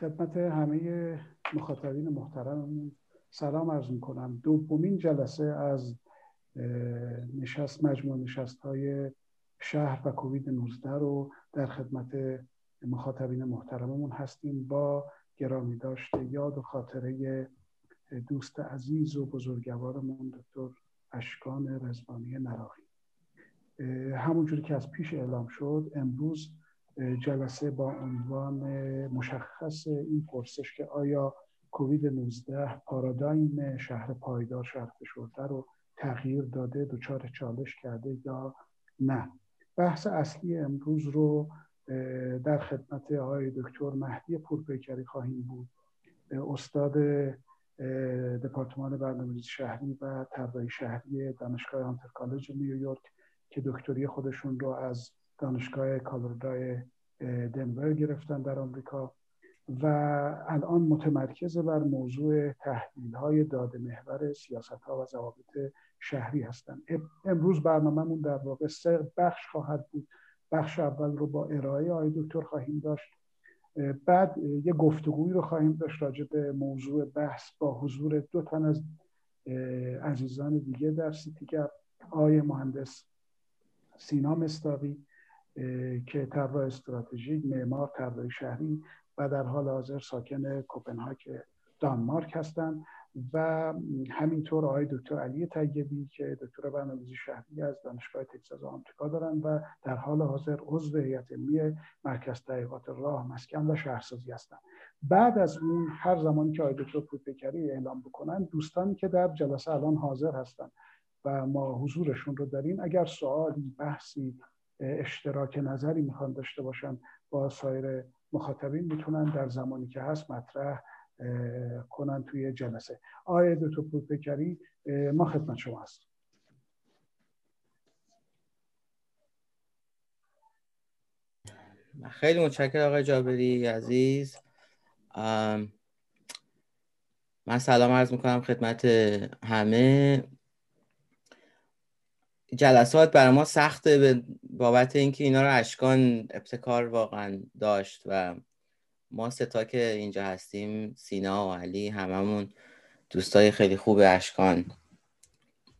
خدمت همه مخاطبین محترم سلام عرض می‌کنم. دومین جلسه از مجموع نشست‌های شهر و کووید 19 رو در خدمت مخاطبین محترممون هستیم با گرامیداشت یاد و خاطره دوست عزیز و بزرگوارمون دکتر اشکان رستمی نراقی. همونجوری که از پیش اعلام شد، امروز جلسه با عنوان مشخص این پرسش که آیا کووید 19 پارادایم شهر پایدار، شهر فشرده رو تغییر داده، دچار چالش کرده یا نه. بحث اصلی امروز رو در خدمت آقای دکتر مهدی پورپیکری خواهیم بود، استاد دپارتمان برنامه‌ریزی شهری و طراحی شهری دانشگاه هانتر کالج نیویورک که دکتری خودشون رو از دانشگاه کالرادو دنور گرفتن در آمریکا و الان متمرکز بر موضوع تحلیل‌های داده محور سیاست‌ها و ضوابط شهری هستند. امروز برنامه‌مون در واقع سه بخش خواهد بود. بخش اول رو با ارائه آقای دکتر خواهیم داشت، بعد یه گفتگویی رو خواهیم داشت راجع به موضوع بحث با حضور دو تن از عزیزان دیگه در سیتی گپ، آقای مهندس سینا مصداقی که طراح استراتژیک، معمار، طراح شهری و در حال حاضر ساکن کپنهاگ دانمارک هستند، و همینطور آقای دکتر علی طیبی که دکتر برنامه‌ریزی شهری از دانشگاه تگزاس آمریکا دارند و در حال حاضر عضو هیئت علمی مرکز تحقیقات راه مسکن و شهرسازی هستند. بعد از اون هر زمانی که آقای دکتر پورپیکری اعلام بکنن، دوستانی که در جلسه الان حاضر هستند و ما حضورشون رو داریم، اگر سوالی، بحثی، اشتراک نظری میخوان داشته باشن با سایر مخاطبین، میتونن در زمانی که هست مطرح کنن توی جلسه. آقای دکتر پورپیکری، ما خدمت شما هستیم. خیلی متشکرم آقای جابری عزیز. من سلام عرض میکنم خدمت همه. جلسات برای ما سخته بابت اینکه اینا رو اشکان ابتکار واقعا داشت و ما ستا که اینجا هستیم، سینا و علی، هممون دوستای خیلی خوب اشکان.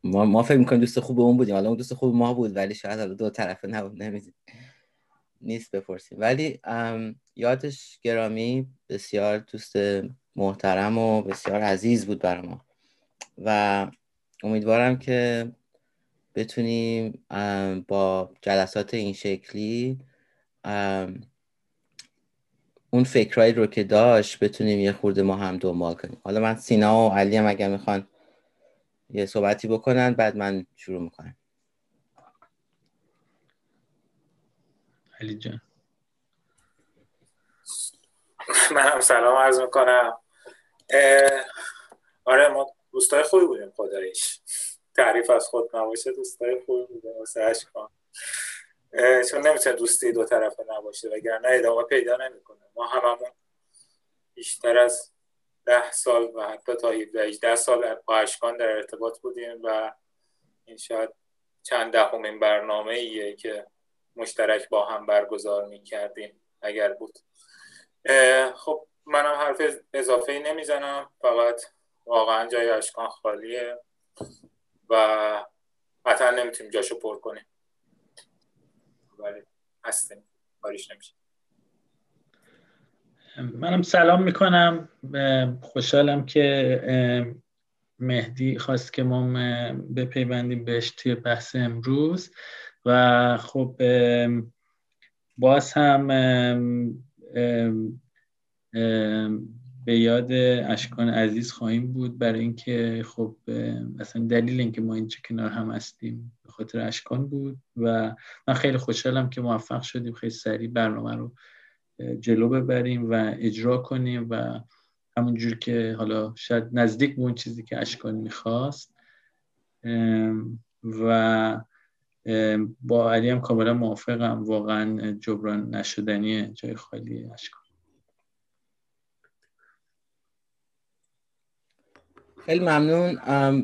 ما فکر می‌کنیم دوست خوب اون بودیم، حالا اون دوست خوب ما بود، ولی شاید دو طرفه نبود، نمی‌دونیم، نیست بپرسیم. ولی یادش گرامی، بسیار دوست محترم و بسیار عزیز بود برای ما و امیدوارم که بتونیم با جلسات این شکلی اون فکرایی رو که داشت بتونیم یه خورده ما هم دنبال کنیم. حالا من سینا و علی هم اگر میخوان یه صحبتی بکنن، بعد من شروع میکنم. علی جان. من هم سلام عرض میکنم. آره، ما دوستای خوبی بودیم، خداییش تعریف از خود نباشه، دوستای خوبی بودیم واسه اشکان، چون نمیتونه دوستی دو طرفه نباشه وگرنه ادامه پیدا نمیکنه. ما هممون بیشتر از 10 سال و حتی تا 18 سال با اشکان در ارتباط بودیم و این شاید چند دهمین برنامه ایه که مشترک با هم برگزار میکردیم اگر بود. خب منم حرف اضافه‌ای نمیزنم، فقط واقعا جای اشکان خالیه و قطعا نمیتونیم جاشو پر کنیم، ولی هستیم، کاریش نمیشه. منم سلام میکنم، خوشحالم که مهدی خواست که ما بپیوندیم بهش توی بحث امروز و خب باز هم به یاد اشکان عزیز خواهیم بود، برای اینکه خب اصلا دلیل اینکه ما اینجا کنار هم هستیم به خاطر اشکان بود و من خیلی خوشحالم که موفق شدیم خیلی سریع برنامه رو جلو ببریم و اجرا کنیم و همونجور که حالا شاید نزدیک به اون چیزی که اشکان میخواست و با علی هم کاملا موافقم، واقعا جبران نشدنیه، جای خالی اشکان. خیلی ممنون.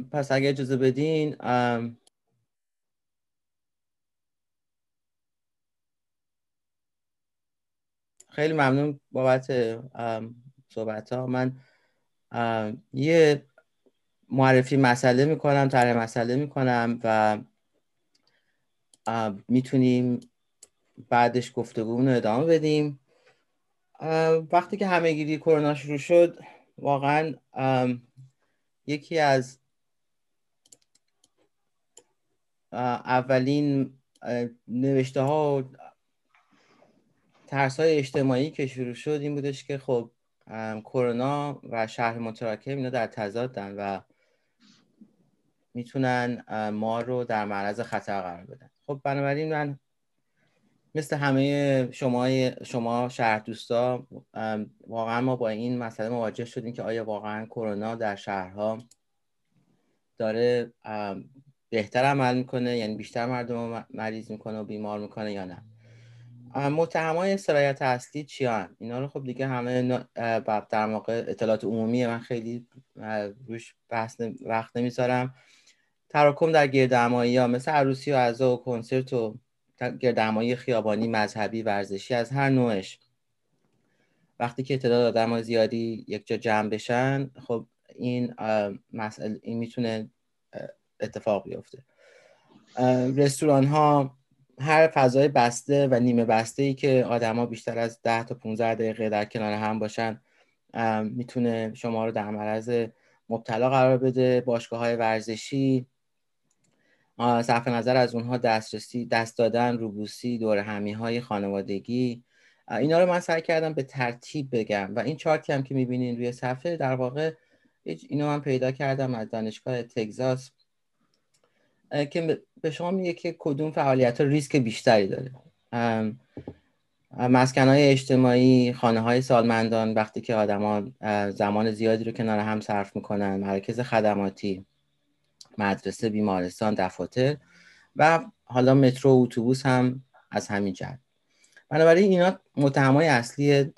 پس اگه اجازه بدین خیلی ممنون بابت صحبت‌ها. من یه معرفی مسئله میکنم، طرح مسئله میکنم و میتونیم بعدش گفتگو رو ادامه بدیم. وقتی که همه‌گیری کرونا شروع شد، واقعا یکی از اولین نوشته ها و ترس های اجتماعی که شروع شد این بودش که خب کرونا و شهر متراکم اینا در تضادن و میتونن ما رو در معرض خطر قرار بدن. خب بنابراین من مثل همه شما شهر دوستا، واقعا ما با این مسئله مواجه شدیم که آیا واقعا کرونا در شهرها داره بهتر عمل میکنه، یعنی بیشتر مردم رو مریض میکنه و بیمار میکنه یا نه. متهمای سرایت اصلی چیان؟ اینا رو خب دیگه همه در موقع اطلاعات عمومیه، من خیلی روش بحث وقت نمیذارم. تراکم در گردهمایی ها مثل عروسی و عزا و کنسرت و گردهمایی خیابانی، مذهبی، ورزشی از هر نوعش، وقتی که تعداد آدم‌ها زیادی یک جا جمع بشن خب این مسئله این میتونه اتفاق بیفته. رستوران ها، هر فضای بسته و نیمه بسته ای که آدما بیشتر از 10 تا 15 دقیقه در کنار هم باشن میتونه شما رو در معرض مبتلا قرار بده. باشگاه‌های ورزشی، صرف نظر از اونها دسترسی، دست دادن، روبوسی، دورهمی‌های خانوادگی، اینا رو من سعی کردم به ترتیب بگم و این چارتی هم که می‌بینین روی صفحه در واقع اینو من پیدا کردم از دانشگاه تگزاس که به شما میگه که کدوم فعالیت‌ها ریسک بیشتری داره. مسکن‌های اجتماعی، خانه‌های سالمندان وقتی که آدم‌ها زمان زیادی رو کنار هم صرف می‌کنن، مراکز خدماتی، مدرسه، بیمارستان، دفاتر و حالا مترو و اتوبوس هم از همین جهت. بنابراین اینا متهمای اصلی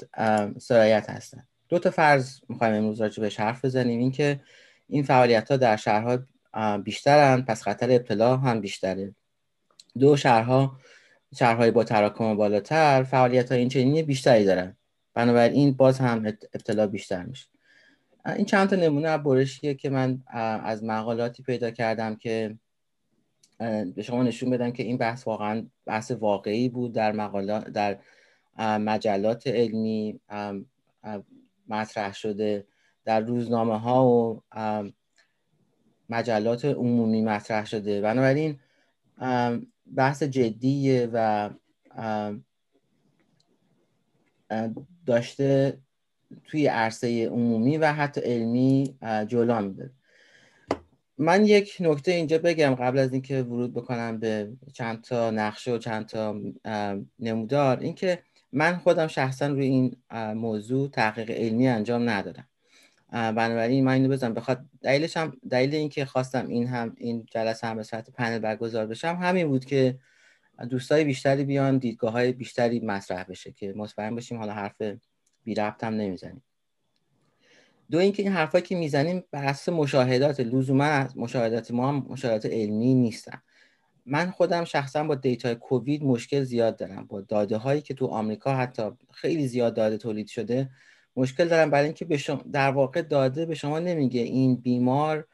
سرایت هستن. دو تا فرض می‌خوایم امروز راجع بهش حرف بزنیم، این که این فعالیت‌ها در شهرها بیشترن پس خطر ابتلا هم بیشتره. دو، شهرهای با تراکم بالاتر فعالیت‌های اینچنینی بیشتری دارن، بنابراین باز هم ابتلا بیشتر میشه. این چند تا نمونه از برشیه که من از مقالاتی پیدا کردم که به شما نشون بدم که این بحث واقعا بحث واقعی بود، در مقالات، در مجلات علمی مطرح شده، در روزنامه‌ها و مجلات عمومی مطرح شده. بنابراین بحث جدیه و داشته توی عرصه عمومی و حتی علمی جلو میده. من یک نکته اینجا بگم قبل از اینکه ورود بکنم به چند تا نقشه و چند تا نمودار، اینکه من خودم شخصا روی این موضوع تحقیق علمی انجام ندادم. بنابراین من اینو بزنم بخواد دلیلش هم، دلیل اینکه خواستم این جلسه هم به صورت پنل برگزار بشم همین بود که دوستای بیشتری بیان، دیدگاه‌های بیشتری مطرح بشه که مطمئن بشیم حالا حرف بی ربط هم نمیزنیم. دو، اینکه این حرفایی که میزنیم بحث مشاهدات، لزوما مشاهدات ما هم مشاهدات علمی نیستن. من خودم شخصا با دیتای کووید مشکل زیاد دارم، با داده هایی که تو آمریکا حتی خیلی زیاد داده تولید شده مشکل دارم، برای اینکه در واقع داده به شما نمیگه این بیمار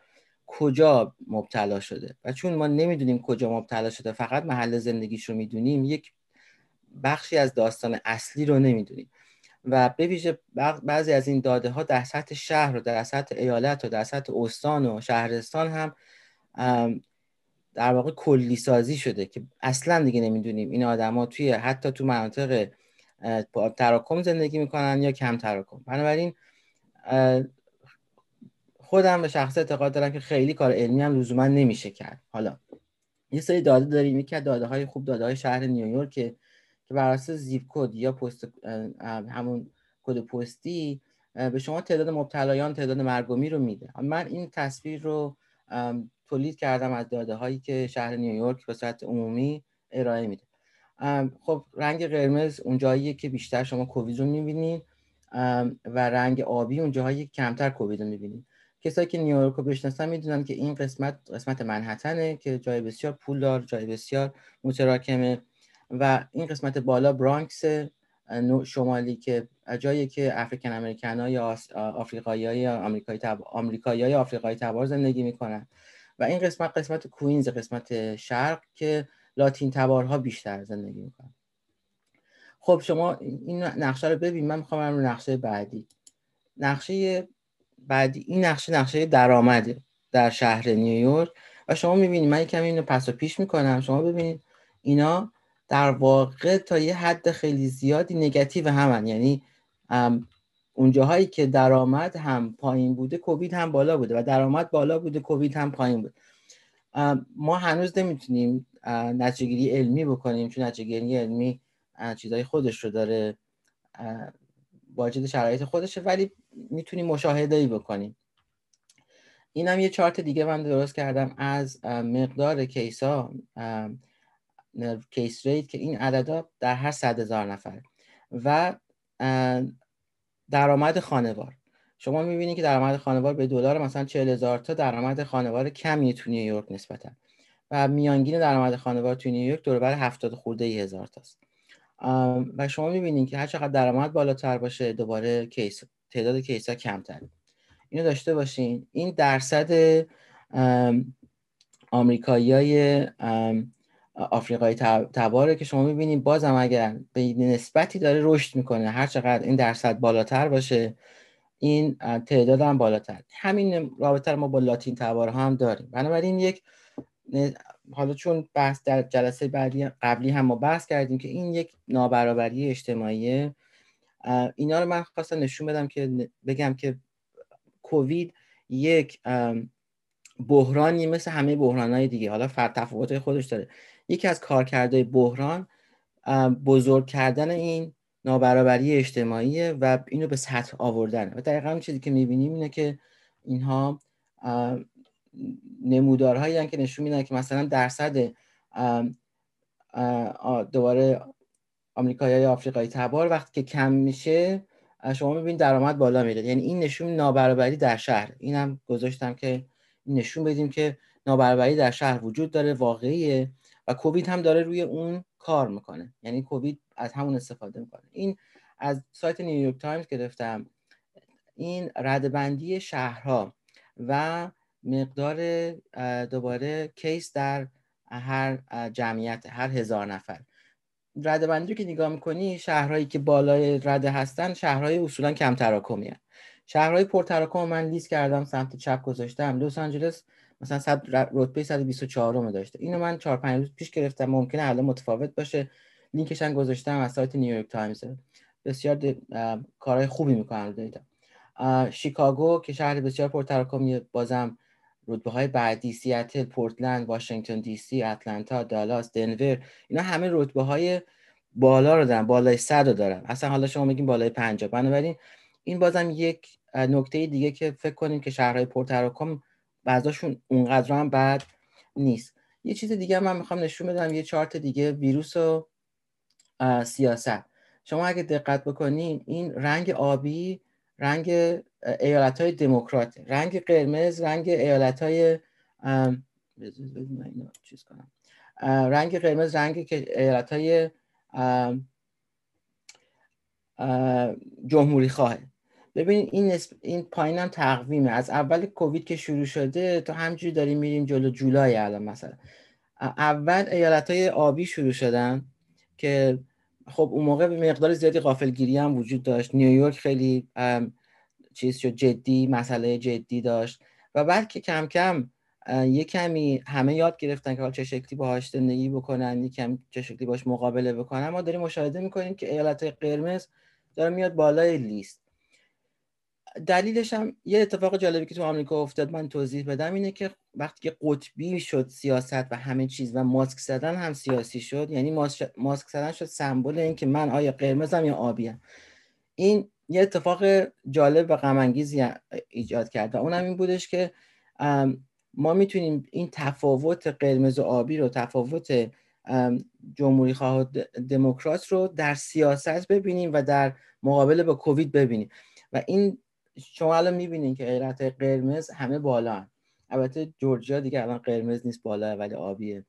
کجا مبتلا شده و چون ما نمیدونیم کجا مبتلا شده، فقط محل زندگیش رو میدونیم، یک بخشی از داستان اصلی رو نمیدونیم و به ویژه بعضی از این داده ها در سطح شهر و در سطح ایالت و در سطح استان و شهرستان هم در واقع کلی سازی شده که اصلا دیگه نمیدونیم این آدما توی حتی تو مناطق تراکم زندگی میکنن یا کم تراکم. بنابراین خودم به شخص اعتقاد دارم که خیلی کار علمی هم لزوما نمیشه کرد. حالا یه سری داده داریم، یکی از داده های خوب داده های شهر نیویورک که بر اساس زیپ کد یا پست، همون کد پستی به شما تعداد مبتلایان، تعداد مرگومی رو میده. من این تصویر رو تولید کردم از داده هایی که شهر نیویورک به صورت عمومی ارائه میده. خب رنگ قرمز اون جاییه که بیشتر شما کووید رو میبینید و رنگ آبی اون جاییه که کمتر کووید رو میبینید. کسایی که نیویورک رو بشناسن میدونن که این قسمت منهتنه که جای بسیار پولدار، جای بسیار متراکمه و این قسمت بالا برانکس شمالی که جایی که افریکن امریکن ها یا آفریقایی ها یا آمریکایی ها یا آفریقایی تبار زندگی میکنن و این قسمت کوئینز، قسمت شرق که لاتین تبارها بیشتر زندگی میکنن. خب شما این نقشه رو ببین، من میخوام برم رو نقشه بعدی. نقشه بعدی، این نقشه درآمده در شهر نیویورک و شما میبینید، من یکم اینو پس و پیش میکنم، شما ببینید اینا در واقع تا یه حد خیلی زیادی نگاتیو همن، یعنی اونجاهایی که درآمد هم پایین بوده کووید هم بالا بوده و درآمد بالا بوده کووید هم پایین بود. ما هنوز نمیتونیم نتیجه‌گیری علمی بکنیم چون نتیجه‌گیری علمی چیزای خودش رو داره، واجد شرایط خودشه، ولی میتونیم مشاهده‌ای بکنیم. اینم یه چارت دیگه من درست کردم از مقدار کیسا، کیس ریت، که این عددا در هر 100,000 نفره و درآمد خانوار. شما می‌بینید که درآمد خانوار به دلار مثلا 40,000 تا درآمد خانوار کمی تو نیویورک نسبتا و میانگین درآمد خانوار تو نیویورک دور بر 70,000 تاست. و شما می‌بینید که هر چقدر درآمد بالاتر باشه دوباره کیس، تعداد کیس‌ها کمتره. اینو داشته باشین. این درصد آمریکایی‌های آفریقایی تباره که شما می‌بینید بازم اگر به نسبتی داره رشد میکنه، هر چقدر این درصد بالاتر باشه این تعداد هم بالاتر. همین رابطه ما با لاتین تباره هم داریم. بنابراین یک، حالا چون بحث در جلسه قبلی هم ما بحث کردیم که این یک نابرابری اجتماعیه، اینا رو من خواستم نشون بدم که بگم که کووید یک بحرانی مثل همه بحران‌های دیگه، حالا تفاوت‌های خودش داره. یکی از کارکردهای بحران بزرگ کردن این نابرابری اجتماعیه و اینو به سطح آوردنه و دقیقاً چیزی که می‌بینیم اینه که اینها نمودارهایی هستند که نشون میدن که مثلا درصد دوباره آمریکایی‌های آفریقایی تبار وقتی که کم میشه شما می‌بینید درآمد بالا میره، یعنی این نشون نابرابری در شهر. اینم گذاشتم که نشون بدیم که نابرابری در شهر وجود داره، واقعیه و کووید هم داره روی اون کار میکنه، یعنی کووید از همون استفاده میکنه. این از سایت نیویورک تایمز گرفتم، این ردبندی شهرها و مقدار دوباره کیس در هر جمعیت، هر 1000 نفر. ردبندی رو که نگاه میکنی، شهرهایی که بالای رده هستن شهرهای اصولا کم تراکمی هستن. شهرهای پرتراکم من لیست کردم سمت چپ گذاشتم. لس آنجلس مثلا رتبه 124م داشته. اینو من 4-5 روز پیش گرفتم، ممکنه حالا متفاوت باشه. لینکش هم گذاشتم از سایت نیویورک تایمز. بسیار کارهای خوبی میکنن دیتا. شیکاگو که شهر بسیار پرتراکمیه، بازم رتبه‌های بعدی سیاتل، پورتلند، واشنگتن دی سی، اطلنتا، دالاس، دنور، اینا همه رتبه‌های بالا رو دارن، بالای 100 رو دارن. اصلا حالا شما میگین بالای 50. بنابراین این بازم یک نکته دیگه که فکر کنیم که شهرهای پرتراکم بعضاشون اونقدر هم بد نیست. یه چیز دیگه من میخوام نشون بدم، یه چارت دیگه، ویروس و سیاست. شما اگه دقت بکنین این رنگ آبی رنگ ایالت‌های دموکرات، رنگ قرمز رنگ ایالت‌های رنگ قرمز رنگ ایالت‌های جمهوری خواهه. ببینید این پایینم تقویمه از اول کووید که شروع شده تا همینجوری داریم میریم جلو. جولای الان مثلا اول ایالت‌های آبی شروع شدن که خب اون موقع به مقدار زیادی غافلگیری هم وجود داشت. نیویورک خیلی چیز شد، جدی، مسئله جدی داشت و بعد که کم کم یه کمی همه یاد گرفتن که حالا چه شکلی باهاش زندگی بکنن، یکم چه شکلی باهاش مقابله بکنن. ما داریم مشاهده می‌کنیم که ایالت‌های قرمز داره میاد بالای لیست. دلیلش هم یه اتفاق جالبی که تو آمریکا افتاد، من توضیح بدم، اینه که وقتی که قطبی شد سیاست و همه چیز و ماسک زدن هم سیاسی شد، یعنی ماسک زدن شد سمبل این که من آیا قرمزم یا آبیم. این یه اتفاق جالب و غم انگیزی ایجاد کرد و اونم این بودش که ما میتونیم این تفاوت قرمز و آبی رو، تفاوت جمهوری خواه و دموکرات رو در سیاست ببینیم و در مقابله با کووید ببینیم و این شما الان میبینین که ایالت‌های قرمز همه بالا هن. البته جورجیا دیگه الان قرمز نیست، بالا، ولی آبیه.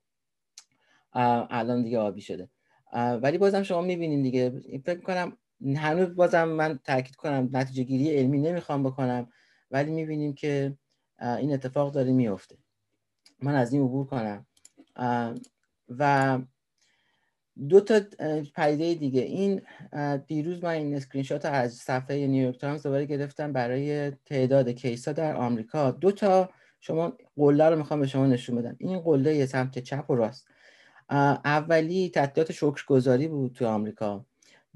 الان دیگه آبی شده. ولی بازم شما میبینین دیگه، فکر میکنم هنوز بازم من تاکید کنم نتیجه گیری علمی نمیخوام بکنم، ولی میبینیم که این اتفاق داره میفته. من از این عبور کنم و دو تا پدیده دیگه. این دیروز من این اسکرین شات از صفحه نیویورک تایمز دوباره گرفتم برای تعداد کیس‌ها در آمریکا. دو تا شما قله رو میخوام به شما نشون بدم. این قله سمت چپ و راست، اولی تعطیلات شکرگزاری بود تو آمریکا،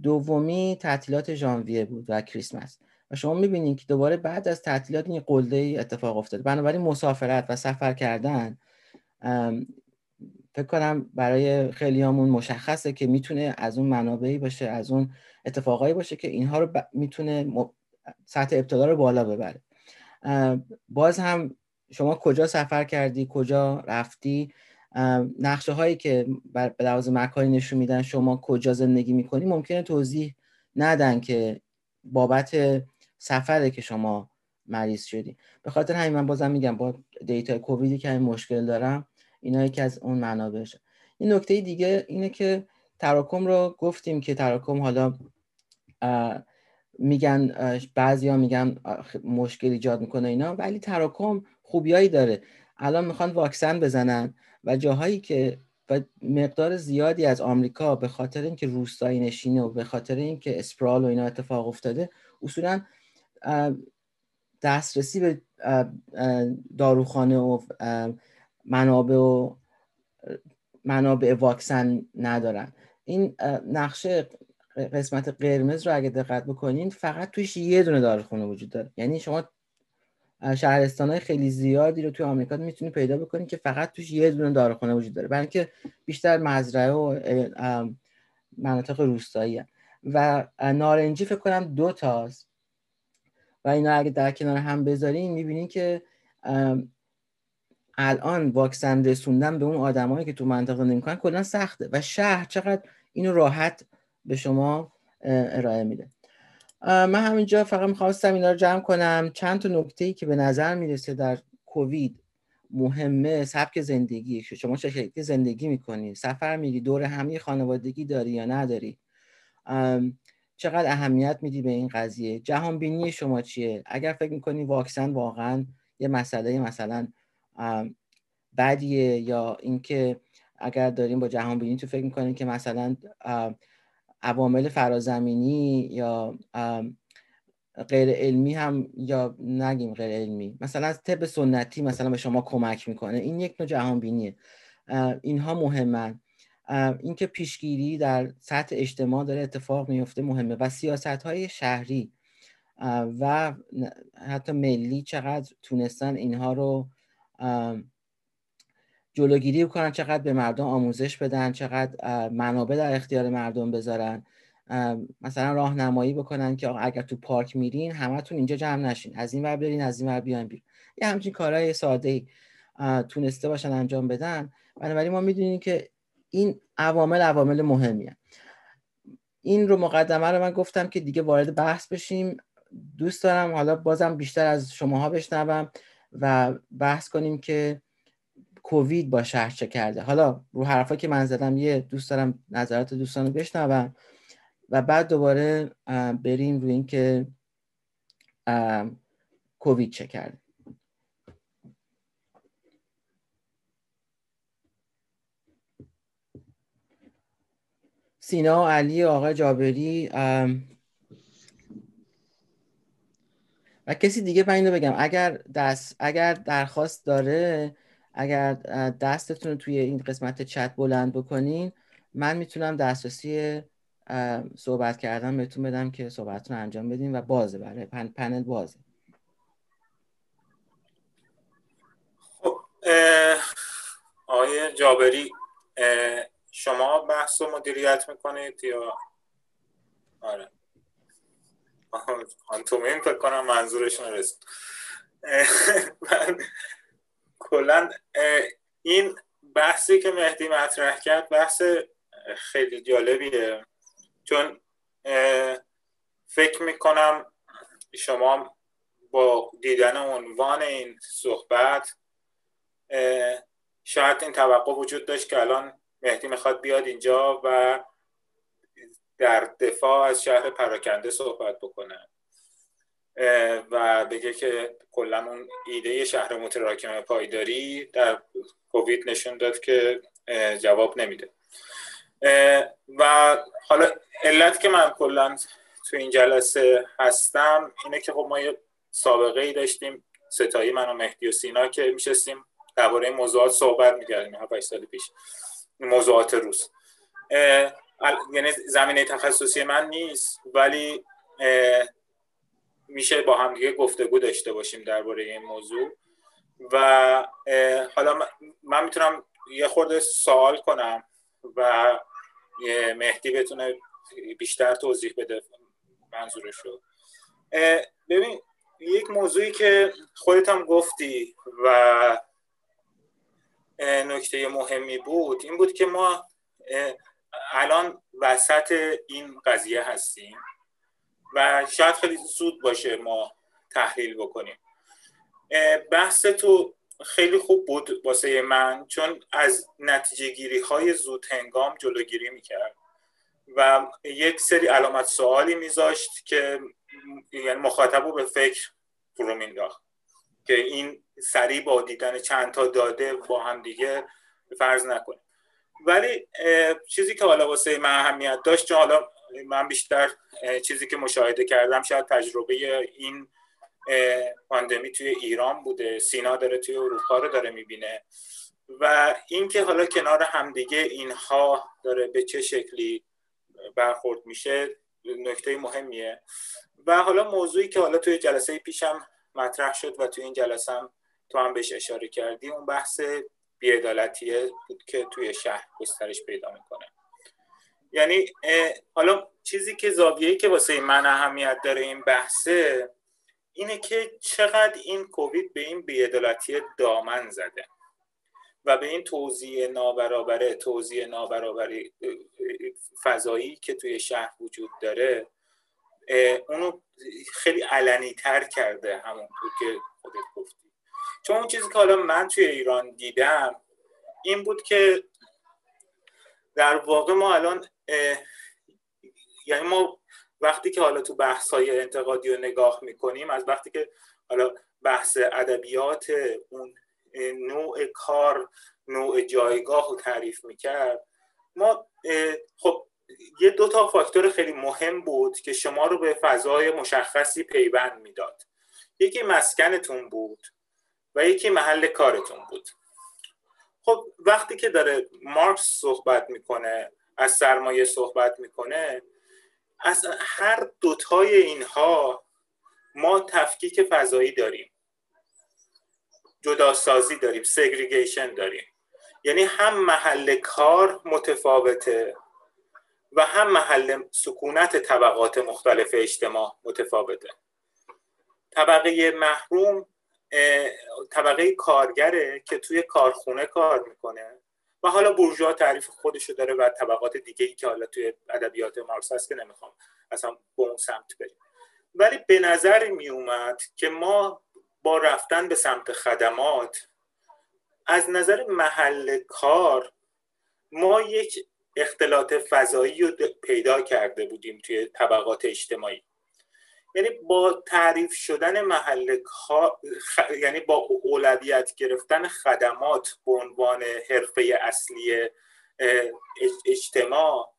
دومی تعطیلات ژانویه بود و کریسمس. و شما میبینید که دوباره بعد از تعطیلات این قله اتفاق افتاد. بنابراین مسافرت و سفر کردن فکر کنم برای خیلیامون مشخصه که میتونه از اون منابعی باشه، از اون اتفاقایی باشه که اینها رو میتونه سطح ابتلا رو بالا ببره. باز هم شما کجا سفر کردی، کجا رفتی، نقشه هایی که به لحاظ مکانی نشون میدن شما کجا زندگی میکنی ممکنه توضیح ندن که بابت سفره که شما مریض شدی. به خاطر همین من بازم میگم با دیتا کوویدی که مشکل دارم، اینا یکی از اون منابعشه. این نکته دیگه اینه که تراکم رو گفتیم که تراکم، حالا میگن بعضیا میگن مشکل ایجاد میکنه اینا، ولی تراکم خوبیایی داره. الان میخوان واکسن بزنن و جاهایی که و مقدار زیادی از آمریکا به خاطر اینکه روستایی نشینه و به خاطر اینکه اسپرال و اینا اتفاق افتاده، اصولا دسترسی به داروخانه و منابع واکسن ندارن. این نقشه قسمت قرمز رو اگه دقت بکنین فقط توش یه دونه داروخانه وجود داره. یعنی شما شهرستان‌های خیلی زیادی رو توی آمریکا میتونی پیدا بکنی که فقط توش یه دونه داروخانه وجود داره، برای اینکه بیشتر مزرعه و مناطق روستایی هست. و نارنجی فکر کنم دو تاست و اینا اگه در کنار هم بذارین میبینین که الان واکسن رسوندن به اون آدمایی که تو منطقه نمیکنن کلا سخته و شهر چقدر اینو راحت به شما ارائه میده. من همینجا فقط میخواستم اینا رو جمع کنم. چند تا نکته‌ای که به نظر میرسه در کووید مهمه: سبک زندگی، شما چه شکلی زندگی میکنی، سفر میری، دور همی خانوادگی داری یا نداری، چقدر اهمیت میدی به این قضیه، جهان بینی شما چیه، اگر فکر میکنی واکسن واقعا یه مسئله مثلا بدیه یا اینکه اگر داریم با جهان بینی تو فکر میکنین که مثلا عوامل فرازمینی یا غیر علمی هم، یا نگیم غیر علمی، مثلا طب سنتی مثلا به شما کمک میکنه، این یک نوع جهان بینیه. اینها مهمن. اینکه پیشگیری در سطح اجتماع داره اتفاق میفته مهمه و سیاست های شهری و حتی ملی چقدر تونستن اینها رو جلوگیری کنن، چقدر به مردم آموزش بدن، چقدر منابع در اختیار مردم بذارن، مثلا راهنمایی بکنن که اگر تو پارک میرین همتون اینجا جمع نشین، از این ور برین، از این ور بیاین بیرون. یه همچین کارهای ساده‌ای تونسته باشن انجام بدن. بنابراین ما میدونیم که این عوامل مهمیه. این رو مقدمه رو من گفتم که دیگه وارد بحث بشیم. دوست دارم حالا بازم بیشتر از شماها بشنوم و بحث کنیم که کووید با شهر چه کرده. حالا رو حرفا که من زدم یه دوست دارم نظرات دوستان رو بشنوم و بعد دوباره بریم روی این که کووید چه کرده. سینا، علی، آقای جابری و کسی دیگه. من اینو بگم اگر درخواست داره، اگر دستتون رو توی این قسمت چت بلند بکنین من میتونم دسترسی صحبت کردن بهتون بدم که صحبتتون انجام بدین و بازه، برای پنل بازه. خب آقای جابری، شما بحث رو مدیریت میکنید یا آره آنتومیم فکر کنم منظورشون رسید. من کلا این بحثی که مهدی مطرح کرد بحث خیلی جالبیه، چون فکر میکنم شما با دیدن عنوان این صحبت شاید این توقع وجود داشت که الان مهدی میخواد بیاد اینجا و در دفاع از شهر پراکنده صحبت بکنه و بگه که کلا اون ایده شهر متراکم پایداری در کووید نشون داد که جواب نمیده. و حالا علت که من کلا تو این جلسه هستم اینه که خب ما یه سابقه ای داشتیم ستایی، من و مهدی و سینا، که میشستیم درباره موضوعات صحبت می‌کردیم 7 سال پیش، موضوعات روز، یعنی زمینه تخصصی من نیست ولی میشه با هم دیگه گفتگو داشته باشیم درباره این موضوع. و حالا من میتونم یه خورده سوال کنم و مهدی بتونه بیشتر توضیح بده منظورشو. ببین یک موضوعی که خودت هم گفتی و نکته مهمی بود این بود که ما الان وسط این قضیه هستیم و شاید خیلی زود باشه ما تحلیل بکنیم. بحث تو خیلی خوب بود واسه من، چون از نتیجه گیری های زود هنگام جلوگیری میکرد و یک سری علامت سوالی میذاشت که یعنی مخاطب رو به فکر فرو مینداخت که این سریع با دیدن چند تا داده با هم دیگه فرض نکنه. ولی چیزی که حالا واسه من اهمیت داشت، چون حالا من بیشتر چیزی که مشاهده کردم شاید تجربه این پاندمی توی ایران بوده، سینا داره توی اروپا رو داره میبینه، و اینکه حالا کنار همدیگه اینها داره به چه شکلی برخورد میشه نکته مهمیه. و حالا موضوعی که حالا توی جلسه پیشم مطرح شد و توی این جلسه هم تو هم بهش اشاره کردی، اون بحث بی‌عدالتیه بود که توی شهر گسترش پیدا میکنه. یعنی حالا چیزی که زاویه‌ای که واسه من اهمیت داره این بحثه اینه که چقدر این کووید به این بی‌عدالتی دامن زده و به این توزیع نابرابری فضایی که توی شهر وجود داره اونو خیلی علنی تر کرده، همونطور که خودت گفتی. چون اون چیزی که حالا من توی ایران دیدم این بود که در واقع ما الان یعنی ما وقتی که حالا تو بحث‌های انتقادی رو نگاه می‌کنیم، از وقتی که حالا بحث ادبیات اون نوع کار، نوع جایگاه رو تعریف می‌کرد، ما خب یه دو تا فاکتور خیلی مهم بود که شما رو به فضای مشخصی پیوند میداد. یکی مسکنتون بود و یکی محل کارتون بود. خب وقتی که داره مارکس صحبت میکنه، از سرمایه صحبت میکنه، از هر دوتای اینها ما تفکیک فضایی داریم، جداسازی داریم، سگریگیشن داریم. یعنی هم محل کار متفاوته و هم محل سکونت طبقات مختلف اجتماع متفاوته. طبقه محروم طبقه کارگره که توی کارخونه کار میکنه و حالا بورژوا تعریف خودشو داره و طبقات دیگه‌ای که حالا توی ادبیات مارکس هست که نمیخوام اصلا به اون سمت بریم. ولی به نظر میومد که ما با رفتن به سمت خدمات از نظر محل کار ما یک اختلاط فضایی رو پیدا کرده بودیم توی طبقات اجتماعی. یعنی با تعریف شدن محل کار، یعنی با اولویت گرفتن خدمات به عنوان حرفه اصلی اجتماع،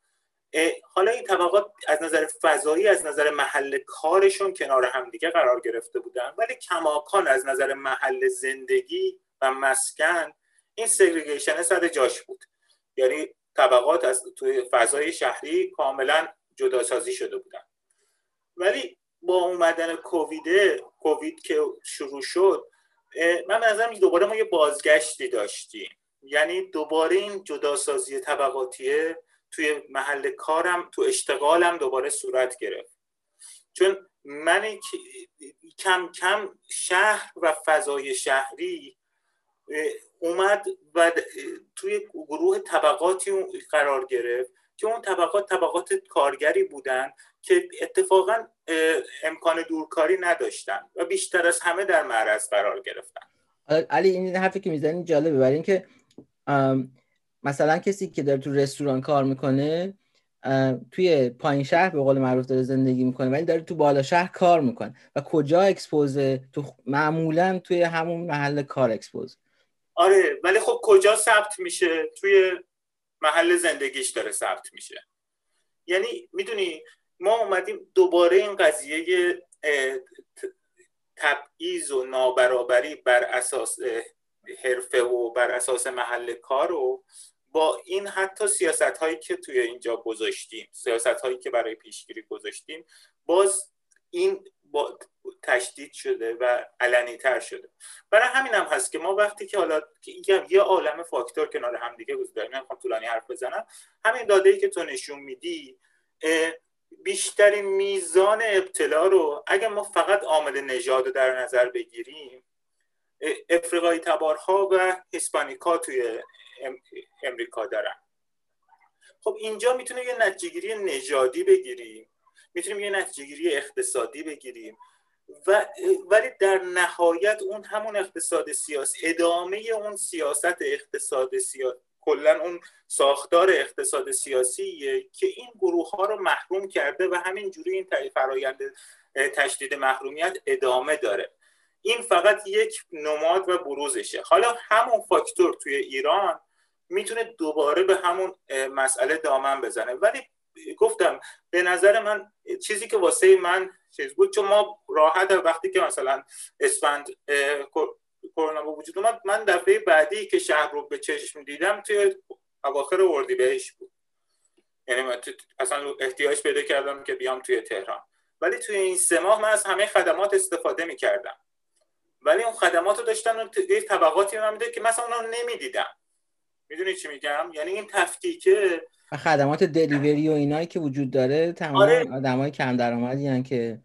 حالا این طبقات از نظر فضایی، از نظر محل کارشون کنار همدیگه قرار گرفته بودن، ولی کماکان از نظر محل زندگی و مسکن این سگریگیشن سر جاش بود. یعنی طبقات از توی فضای شهری کاملا جداسازی شده بودن. ولی با اومدن کووید که شروع شد، من به نظرم دوباره ما یه بازگشتی داشتیم. یعنی دوباره این جداسازی طبقاتیه توی محل کارم، تو اشتغالم دوباره صورت گرفت. چون من کم کم شهر و فضای شهری اومد و توی گروه طبقاتی قرار گرفت که اون طبقات کارگری بودن که اتفاقا امکان دورکاری نداشتن و بیشتر از همه در معرض قرار گرفتن. علی این حرفی که میزنین جالبه، برای این که مثلا کسی که داره تو رستوران کار میکنه توی پایین شهر به قول معروف داره زندگی میکنه ولی داره تو بالا شهر کار میکنه و کجا اکسپوزه؟ تو معمولا توی همون محل کار اکسپوز. آره ولی خب کجا ثبت میشه؟ توی محل زندگیش داره ثبت میشه. یعنی میدونی ما اومدیم دوباره این قضیه تبعیض و نابرابری بر اساس حرفه و بر اساس محل کار رو با این حتی سیاست هایی که توی اینجا گذاشتیم، سیاست هایی که برای پیشگیری گذاشتیم، باز این با تشدید شده و علنی تر شده. برای همین هم هست که ما وقتی که حالا یه عالم فاکتور کنار هم دیگه وجود داره، نمیخوام طولانی حرف بزنم، همین داده‌ای که تو نشون میدی بیشترین میزان ابتلا رو اگه ما فقط عامل نژاد رو در نظر بگیریم، افریقایی تبارها و هسپانیکا توی امریکا دارن. خب اینجا میتونه یه نتیجه‌گیری نژادی بگیریم، میتونیم یه نتیجه‌گیری اقتصادی بگیریم و ولی در نهایت اون همون اقتصاد سیاسی، ادامه اون سیاست اقتصاد سیاسی، کلا اون ساختار اقتصاد سیاسیه که این گروه ها رو محروم کرده و همینجوری این فرآیند تشدید محرومیت ادامه داره. این فقط یک نماد و بروزشه. حالا همون فاکتور توی ایران میتونه دوباره به همون مسئله دامن بزنه. ولی گفتم به نظر من چیزی که واسه من چیز بود، چون ما راحت وقتی که مثلا اسفند کرونا با وجود اومد، من دفعه بعدی که شهر رو به چشم دیدم توی اواخر اردیبهشت بود. یعنی من اصلا احتیاج پیدا کردم که بیام توی تهران، ولی توی این 3 ماه من از همه خدمات استفاده میکردم، ولی اون خدمات رو داشتن اون طبقاتی من میده که مثلا اونا رو نمیدیدم. میدونی چی میگم؟ یعنی این تفکیکه خدمات دلیوری و اینایی که وجود داره تمام. آره. آدمای کم درآمدی یعنی که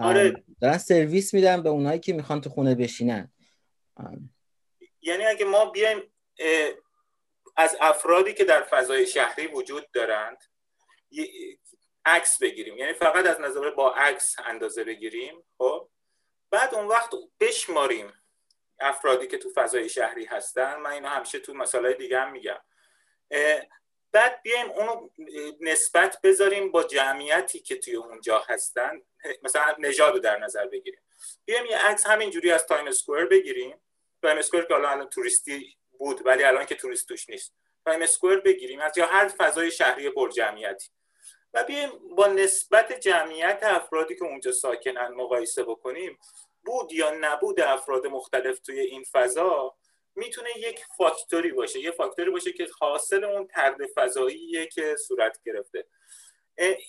آره. دارن سرویس میدن به اونایی که میخوان تو خونه بشینن. یعنی اگه ما بیایم از افرادی که در فضای شهری وجود دارند عکس بگیریم، یعنی فقط از نظر با عکس اندازه بگیریم، خب بعد اون وقت بشماریم افرادی که تو فضای شهری هستن، من اینو همیشه تو مسائل دیگه هم میگم، بعد بیایم اونو نسبت بذاریم با جمعیتی که توی اونجا هستن، مثلا نژاد رو در نظر بگیریم، بیایم یه عکس همینجوری از تایم اسکوئر بگیریم، تایم اسکوئر که الان توریستی بود ولی الان که توریست توش نیست، تایم اسکوئر بگیریم از یا هر فضای شهری پرجمعیتی و بیایم با نسبت جمعیت افرادی که اونجا ساکنن مقایسه بکنیم، بود یا نبود افراد مختلف توی این فضا میتونه یک فاکتوری باشه، یه فاکتوری باشه که حاصل اون طرد فضاییه که صورت گرفته.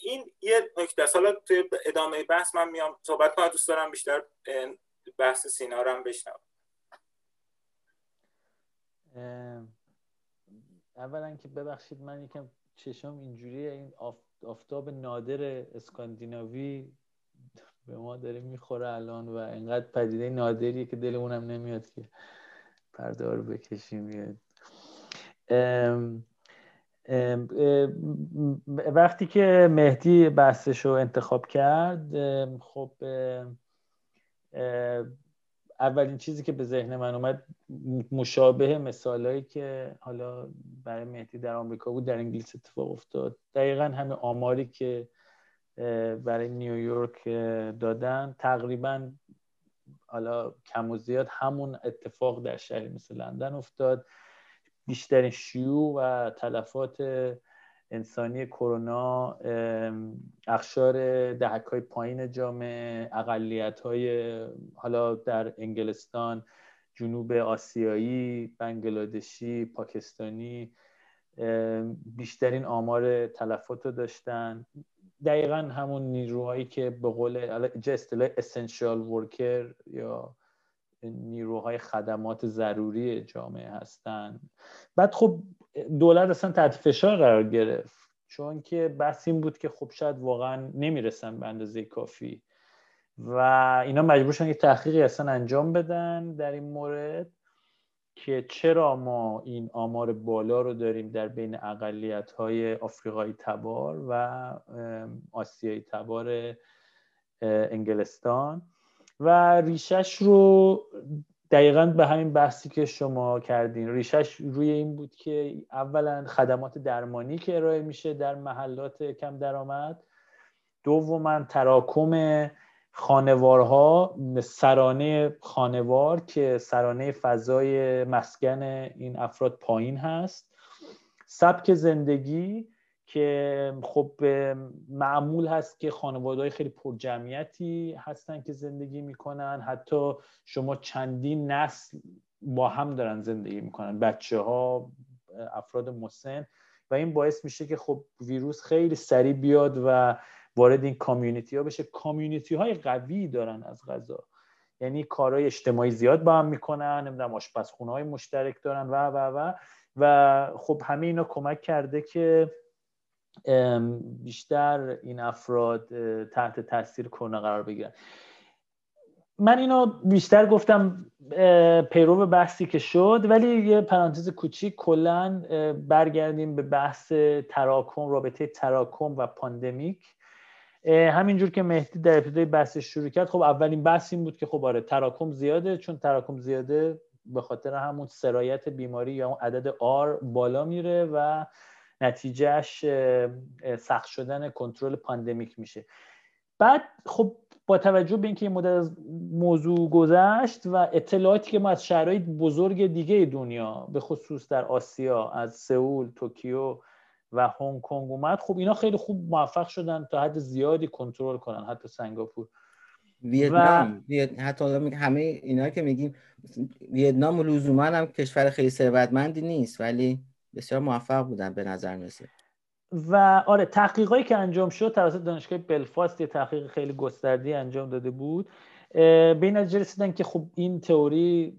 این یه نکته. حالا توی ادامه بحث من میام صحبت کنم، دوست دارم بیشتر بحث سینا رو هم بشنوم. اولا که ببخشید من یکم چشم اینجوریه، این آفتاب نادر اسکاندیناوی به ما داره میخوره الان و اینقدر پدیده نادریه که دلمونم نمیاد که پرده ها رو بکشیم. بیاد وقتی که مهدی بحثش رو انتخاب کرد، خب اولین چیزی که به ذهن من اومد مشابه مثالایی که حالا برای مهدی در آمریکا بود در انگلیس اتفاق افتاد. دقیقاً همه آماری که برای نیویورک دادن تقریباً حالا کم و زیاد همون اتفاق در شهری مثل لندن افتاد. بیشترین شیوع و تلفات انسانی کرونا اقشار دهک‌های پایین جامعه، اقلیت‌های حالا در انگلستان جنوب آسیایی، بنگلادشی، پاکستانی بیشترین آمار تلفات رو داشتن. دقیقاً همون نیروهایی که به قول اصطلاح اسنشیال ورکر یا نیروهای خدمات ضروری جامعه هستن. بعد خب دولت اصلا تحت فشار قرار گرفت، چون که بس این بود که خب شاید واقعا نمیرسن به اندازه کافی و اینا مجبور شدن که تحقیقی اصلا انجام بدن در این مورد که چرا ما این آمار بالا رو داریم در بین اقلیت‌های آفریقایی تبار و آسیایی تبار انگلستان و ریشش رو دقیقاً به همین بحثی که شما کردین ریشش روی این بود که اولا خدمات درمانی که ارائه میشه در محلات کم درآمد، دوما تراکم خانوارها سرانه خانوار که سرانه فضای مسکن این افراد پایین هست، سبک زندگی که خب معمول هست که خانواده‌های خیلی پرجمعیتی هستن که زندگی میکنن، حتی شما چندین نسل با هم دارن زندگی میکنن، بچه‌ها، افراد مسن، و این باعث میشه که خب ویروس خیلی سریع بیاد و وارد این کامیونیتی ها بشه. کامیونیتی های قوی دارن از قضا، یعنی کارهای اجتماعی زیاد با هم میکنن، نمیدونم آشپزخونه های مشترک دارن و و و و خب همه اینا کمک کرده که بیشتر این افراد تحت تاثیر کرونا قرار بگیرن. من اینو بیشتر گفتم پیرو بحثی که شد، ولی یه پرانتز کوچیک کلاً برگردیم به بحث تراکم، رابطه تراکم و پاندمیک. همینجور که مهدی در ابتدای بحث شروع کرد، خب اولین بحث این بود که خب آره تراکم زیاده، چون تراکم زیاده به خاطر همون سرایت بیماری یا اون عدد R بالا میره و نتیجهش سخت شدن کنترل پاندمیک میشه. بعد خب با توجه به اینکه این مدت از موضوع گذشت و اطلاعاتی که ما از شهرهای بزرگ دیگه دنیا به خصوص در آسیا از سئول، توکیو و هنگ کنگ اومد، خب اینا خیلی خوب موفق شدن تا حد زیادی کنترل کنن، حتی سنگاپور، ویتنام و... حتی همه اینا که میگیم ویتنام لزوما هم کشور خیلی ثروتمندی نیست ولی بسیار موفق بودن به نظر میسه. و آره تحقیقاتی که انجام شد توسط دانشگاه بلفاست، یه تحقیق خیلی گستردی انجام داده بود، به این نتیجه رسیدن که خب این تئوری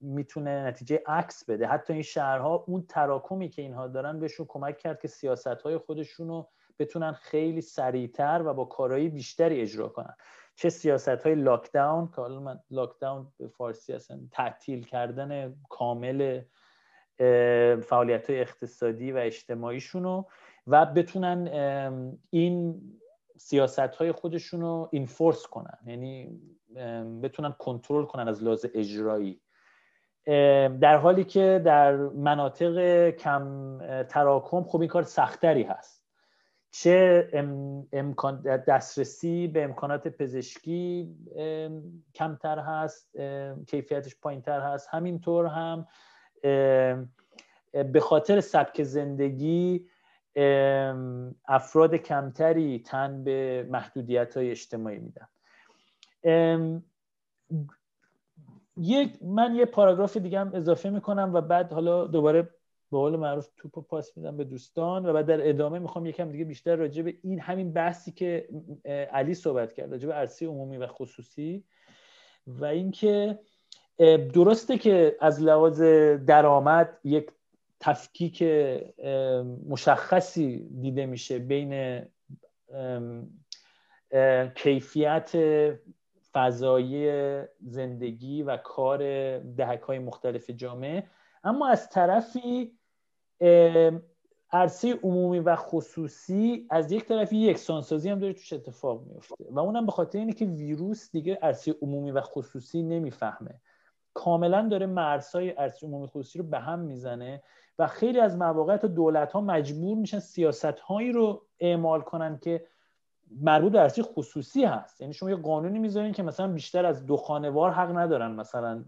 میتونه نتیجه عکس بده. حتی این شهرها اون تراکمی که اینها دارن بهشون کمک کرد که سیاستهای خودشون رو بتونن خیلی سریعتر و با کارایی بیشتری اجرا کنن، چه سیاستهای لاکداون که حالا من لاکداون به فارسی اصلا تعطیل کردن کامل فعالیت اقتصادی و اجتماعیشونو، و بتونن این سیاست های خودشونو انفورس کنن، یعنی بتونن کنترل کنن از لحاظ اجرایی، در حالی که در مناطق کم تراکم خب این کار سختری هست، چه دسترسی به امکانات پزشکی کمتر هست، کیفیتش پایینتر هست، همینطور هم به خاطر سبک زندگی افراد کمتری تن به محدودیت‌های اجتماعی میدن. من یه پاراگراف دیگه هم اضافه میکنم و بعد حالا دوباره به قول معروف توپو پاس میدم به دوستان، و بعد در ادامه میخوام یکم دیگه بیشتر راجع به این همین بحثی که علی صحبت کرد راجع به عرصه عمومی و خصوصی، و اینکه درسته که از لحاظ درآمد یک تفکیک مشخصی دیده میشه بین کیفیت فضایی زندگی و کار دهک‌های مختلف جامعه، اما از طرفی عرصه عمومی و خصوصی از یک طرفی یکسانسازی هم داره توش اتفاق میفته، و اونم به خاطر اینه که ویروس دیگه عرصه عمومی و خصوصی نمیفهمه، کاملا داره مرزهای عرصه عمومی خصوصی رو به هم میزنه، و خیلی از مواقع تا دولت‌ها مجبور میشن سیاست‌هایی رو اعمال کنن که مربوط به عرصه خصوصی هست. یعنی شما یه قانونی میذارین که مثلا بیشتر از دو خانوار حق ندارن مثلا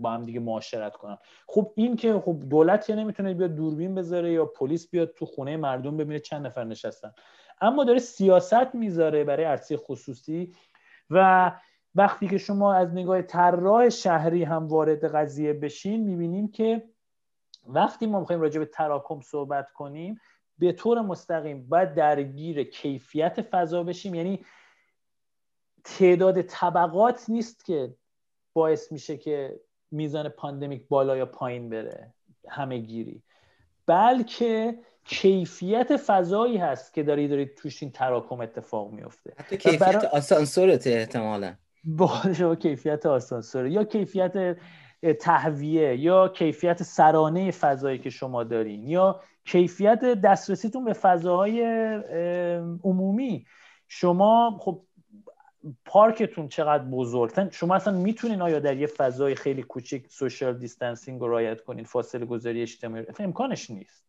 با هم دیگه معاشرت کنن، خب این که خب دولت یا نمیتونه بیاد دوربین بذاره یا پلیس بیاد تو خونه مردم ببینه چند نفر نشستن، اما داره سیاست میذاره برای عرصه خصوصی. و وقتی که شما از نگاه طراح شهری هم وارد قضیه بشین، میبینیم که وقتی ما میخوایم راجع به تراکم صحبت کنیم به طور مستقیم باید درگیر کیفیت فضا بشیم، یعنی تعداد طبقات نیست که باعث میشه که میزان پاندمیک بالا یا پایین بره همه گیری، بلکه کیفیت فضایی هست که دارید توش این تراکم اتفاق میفته، حتی کیفیت آسانسورت احتمالا باشه، کیفیت آسانسور یا کیفیت تهویه یا کیفیت سرانه فضایی که شما دارین یا کیفیت دسترسیتون به فضاهای عمومی. شما خب پارکتون چقدر بزرگتن، شما اصلا میتونین آیا در یه فضای خیلی کوچیک سوشال دیستنسینگ رو رعایت کنین، فاصله گذاری اجتماعی، امکانش نیست.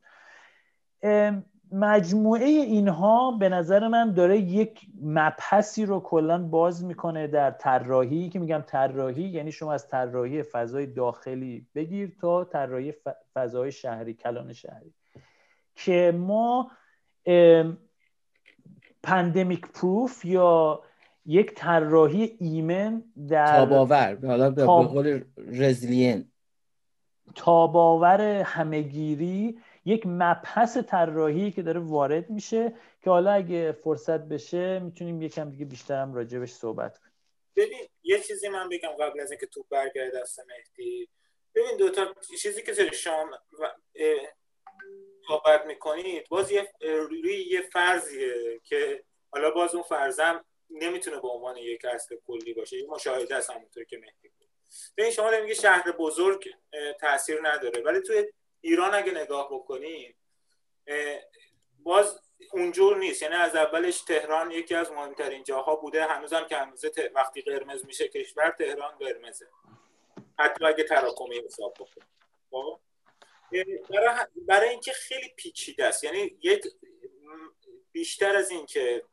مجموعه اینها به نظر من داره یک مبحثی رو کلاً باز میکنه در طراحی، که میگم طراحی یعنی شما از طراحی فضای داخلی بگیر تا طراحی فضای شهری، کلان شهری، که ما پندمیک پروف یا یک طراحی ایمن در تاباور، حالا به قول رزیلین، تاباور همگیری، یک مبحث طراحی که داره وارد میشه که حالا اگه فرصت بشه میتونیم یکم دیگه بیشتر هم راجبش صحبت کنیم. ببین یه چیزی من بگم قبل از اینکه تو برگرد دست مهدی، ببین دوتا چیزی که سر شام صحبت میکنید باز روی یه فرضیه که حالا باز اون فرضم نمیتونه به عنوان یک اصل کلی باشه، یه مشاهده است همونطور که مهدی گفت. ببین شما میگید شهر بزرگ تاثیر نداره، ولی توی ایران اگه نگاه بکنیم باز اونجور نیست، یعنی از اولش تهران یکی از مهمترین جاها بوده، هنوزم که هنوزه وقتی قرمز میشه کشور تهران قرمزه، حتی اگه تراکمی حساب بکنیم. برای اینکه خیلی پیچیده است، یعنی یک بیشتر از اینکه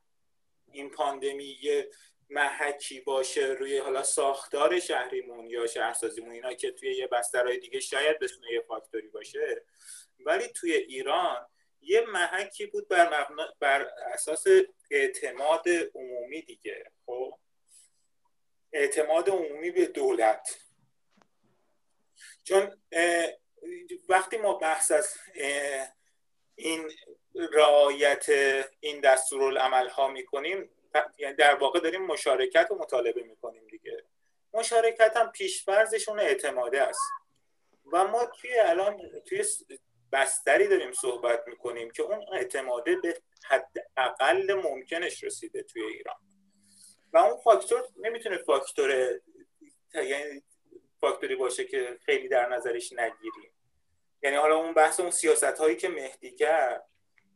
این پاندمی یه محکی باشه روی حالا ساختار شهریمون یا شهرسازیمون، اینا که توی یه بسترهای دیگه شاید بتونه یه فاکتوری باشه، ولی توی ایران یه محکی بود بر اساس اعتماد عمومی دیگه، خب اعتماد عمومی به دولت. چون وقتی ما بحث از این رعایت این دستورالعمل‌ها می‌کنیم، یعنی در واقع داریم مشارکت رو مطالبه میکنیم دیگه. مشارکت هم پیش‌فرضشون اعتماده است و ما توی الان توی بستری داریم صحبت میکنیم که اون اعتماده به حد اقل ممکنش رسیده توی ایران و اون فاکتور نمیتونه فاکتور، یعنی فاکتوری باشه که خیلی در نظرش نگیریم. یعنی حالا اون بحث اون سیاست‌هایی که مهدی کرد،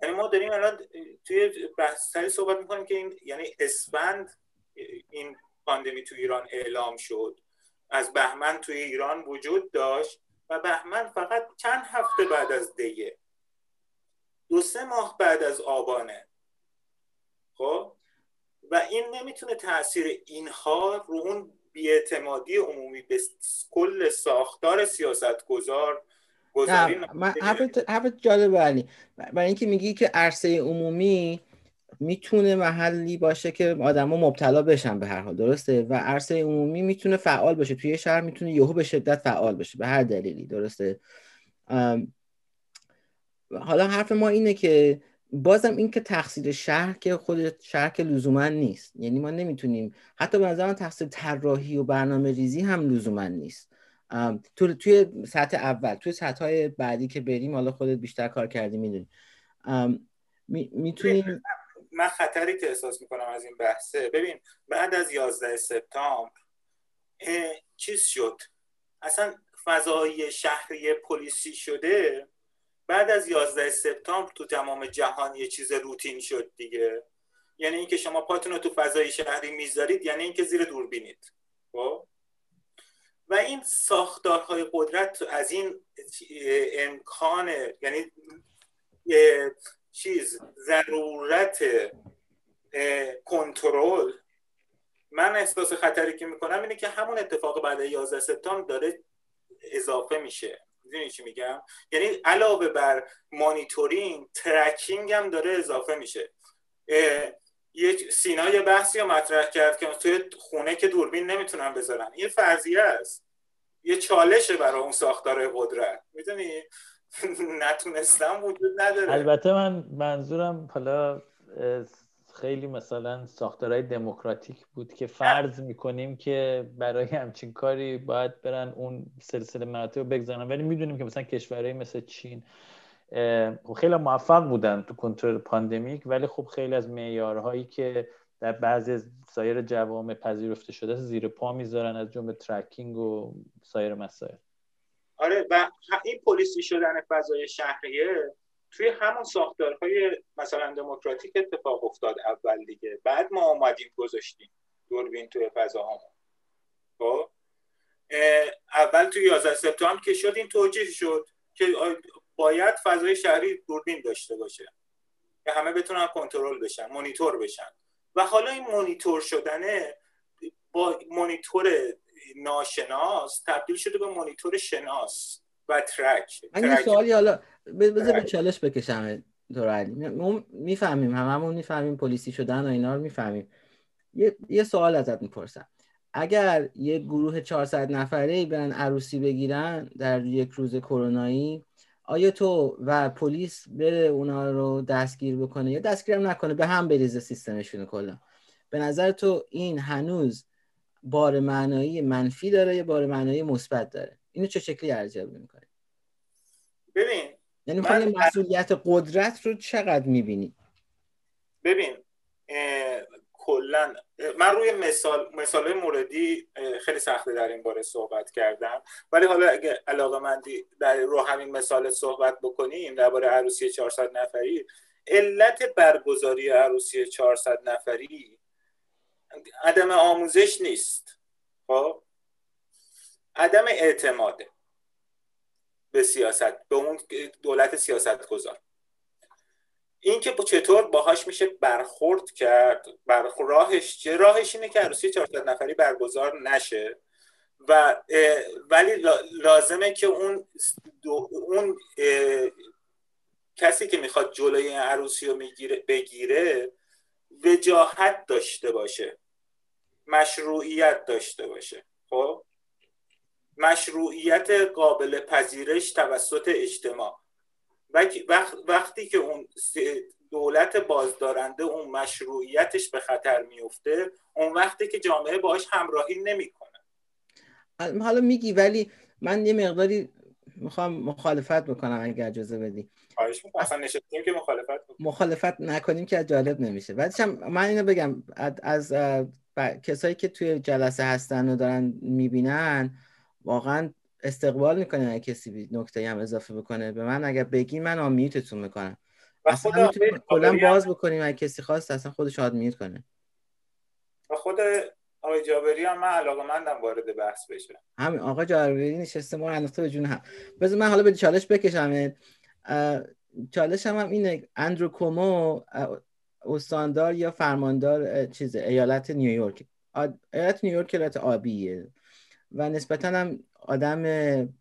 یعنی ما داریم الان توی بحثی صحبت میکنیم که این، یعنی اسفند این پاندمی تو ایران اعلام شد، از بهمن توی ایران وجود داشت و بهمن فقط چند هفته بعد از دیه، 2-3 ماه بعد از آبانه، خب و این نمیتونه تاثیر اینها رو اون بی‌اعتمادی عمومی به کل ساختار سیاست‌گذار حرفت جالبه علی، برای اینکه میگی که عرصه عمومی میتونه محلی باشه که آدما مبتلا بشن به هر حال، درسته، و عرصه عمومی میتونه فعال باشه توی شهر، میتونه یهو به شدت فعال باشه به هر دلیلی، درسته. حالا حرف ما اینه که بازم این که تقصیر شهر، که خود شهر که لزوما نیست، یعنی ما نمیتونیم حتی به نظر من تقصیر طراحی و برنامه ریزی هم لزوما نیست. توی سطح اول، توی سطح‌های بعدی که بریم، حالا خودت بیشتر کار کردی میدونی، میتونیم من خطری که احساس میکنم از این بحثه، ببین بعد از 11 سپتامبر چیز شد، اصلا فضای شهری پلیسی شده، بعد از 11 سپتامبر تو تمام جهان یه چیز روتین شد دیگه، یعنی اینکه شما پاتون رو تو فضای شهری میذارید، یعنی اینکه زیر دوربینید، خب و این ساختارهای قدرت از این امکان، یعنی ضرورت کنترل، من احساس خطری که میکنم اینه که همون اتفاق بعد 11 سپتامبر داره اضافه میشه. میدونی چی میگم؟ یعنی علاوه بر مانیتورینگ، ترکینگ هم داره اضافه میشه. یک سینا یه بحثی رو مطرح کرد که توی خونه که دوربین نمیتونن بذارن، این فرضیه است، یه چالشه برای اون ساختار قدرت، میدونی نتونستم وجود نداره. البته من منظورم حالا خیلی مثلا ساختارهای دموکراتیک بود که فرض میکنیم که برای همچین کاری باید برن اون سلسله مراتب بگذارن، ولی میدونیم که مثلا کشورهای مثل چین خیلی موفق بودن تو کنترل پاندمیک، ولی خب خیلی از معیارهایی که در بعضی از سایر جوامع پذیرفته شده زیر پا میذارن، از جمله ترکینگ و سایر مسائل. آره و این پلیسی شدن فضای شهریه توی همون ساختارهای مثلا دموکراتیک اتفاق افتاد اول دیگه، بعد ما اومدیم گذاشتیم دوربین توی فضاهامون. خب اول توی 11 سپتامبر که شد این توجیه شد که باید فضای شهری دوربین داشته باشه که همه بتونن کنترل بشن، مانیتور بشن. و حالا این مانیتور شدنه با مانیتور ناشناس تبدیل شده به مانیتور شناس و ترک. این سوالی حالا بذار به چالش بکشم دورعلی. ما میفهمیم، هممون میفهمیم پلیسی شدن و اینا رو میفهمیم. یه سوال ازت میپرسم. اگر یه گروه 400 نفره‌ای برن عروسی بگیرن در یک روز کرونایی، آیا تو و پلیس بره اونا رو دستگیر بکنه یا دستگیرم نکنه به هم بریزه سیستمشون کلا؟ به نظر تو این هنوز بار معنایی منفی داره یا بار معنایی مثبت داره؟ اینو چه شکلی ارزیابی می‌کنی؟ ببین، یعنی می‌خوای مسئولیت قدرت رو چقدر می‌بینی؟ ببین کلا من روی مثال‌های موردی خیلی سخته در این باره صحبت کردم، ولی حالا اگه علاقه‌مندی در رو همین مثال صحبت بکنیم درباره عروسی 400 نفری، علت برگزاری عروسی 400 نفری عدم آموزش نیست، خب عدم اعتماده به سیاست، به اون دولت سیاستگزار. این که چطور باهاش میشه برخورد کرد، راهش اینه که عروسی 400 نفری برگزار نشه و ولی لازمه که اون کسی که میخواد جلوی عروسی رو بگیره وجاهت داشته باشه، مشروعیت داشته باشه. خب مشروعیت قابل پذیرش توسط اجتماع. وقتی که اون دولت بازدارنده اون مشروعیتش به خطر میفته، اون وقتی که جامعه باهاش همراهی نمیکنه. حالا میگی، ولی من یه مقداری میخوام مخالفت بکنم اگه اجازه بدی. خواهش می‌کنم. اصلا نشستیم که مخالفت نکنیم که جالب نمیشه. بعدش من اینو بگم از کسایی که توی جلسه هستن و دارن میبینن واقعا استقبال میکنن اگه کسی نکته‌ای هم اضافه بکنه به من اگر بگی من آنمیوتتون میکنم. اصلا میتونیم کلا باز بکنیم اگه کسی خواست اصلا خودش آنمیوت کنه. و خود آقای جابری هم من علاقه‌مندم وارد بحث بشه. همین آقای جابری نشسته ما انداخته به جون هم. بذار من حالا به چالش بکشم. چالشم اینه، اندرو کومو استاندار یا فرماندار ایالت نیویورک، ایالت نیویورک ایالت آبیه و نسبتاً هم آدم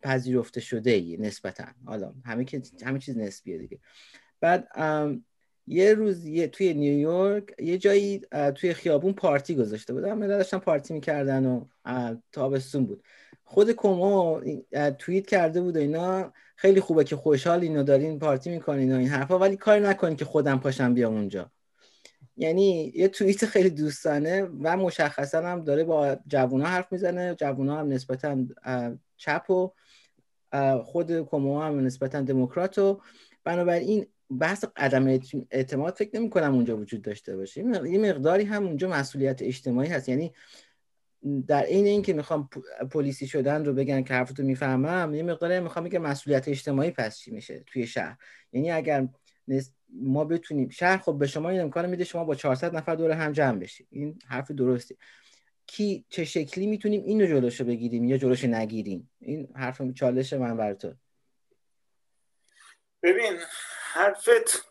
پذیرفته شده‌ای نسبتاً. حالا همه چیز نسبیه دیگه. بعد یه روز توی نیویورک یه جایی توی خیابون پارتی گذاشته بودن، ملت داشتن پارتی می‌کردن و تابستون بود. خود کومو توییت کرده بود و اینا خیلی خوبه که خوشحال اینو دارین پارتی میکنین و این حرفا، ولی کار نکنین که خودم پاشم بیام اونجا. یعنی یه توییت خیلی دوستانه و مشخصا هم داره با جوونا حرف میزنه. جوونا هم نسبتا چپ و خود کومو هم نسبتا دموکرات و بنابراین بحث عدم اعتماد فکر نمی‌کنم اونجا وجود داشته باشه. این مقداری هم اونجا مسئولیت اجتماعی هست. یعنی در عین اینکه میخوام پلیسی شدن رو بگن که حرفتو میفهمم، یه مقدار میخوام بگم مسئولیت اجتماعی پس چی میشه توی شهر؟ یعنی اگر ما بتونیم شهر خب به شما این امکان میده شما با 400 نفر دور هم جمع بشید، این حرف درستی، کی چه شکلی میتونیم اینو جلوشو بگیریم یا جلوشو نگیریم؟ این حرف چالش من برای تو. ببین حرفت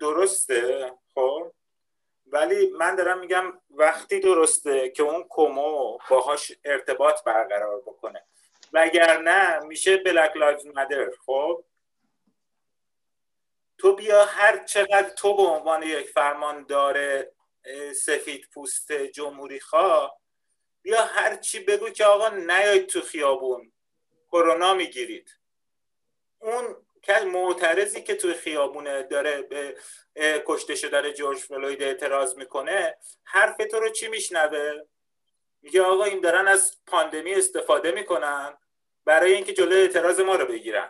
درسته خب، ولی من دارم میگم وقتی درسته که اون کومو باهاش ارتباط برقرار بکنه، وگرنه میشه بلک لایوز مدر. خب تو بیا هر چقدر تو به عنوان یک فرماندار سفید پوست جمهوری خواه بیا هر چی بگو که آقا نیاید تو خیابون کرونا میگیرید، اون که معترضی که توی خیابونه داره به کشته شدن جرج فلوید اعتراض میکنه حرف تو رو چی میشنوه؟ میگه آقا این دارن از پاندمی استفاده میکنن برای اینکه جلوی اعتراض ما رو بگیرن.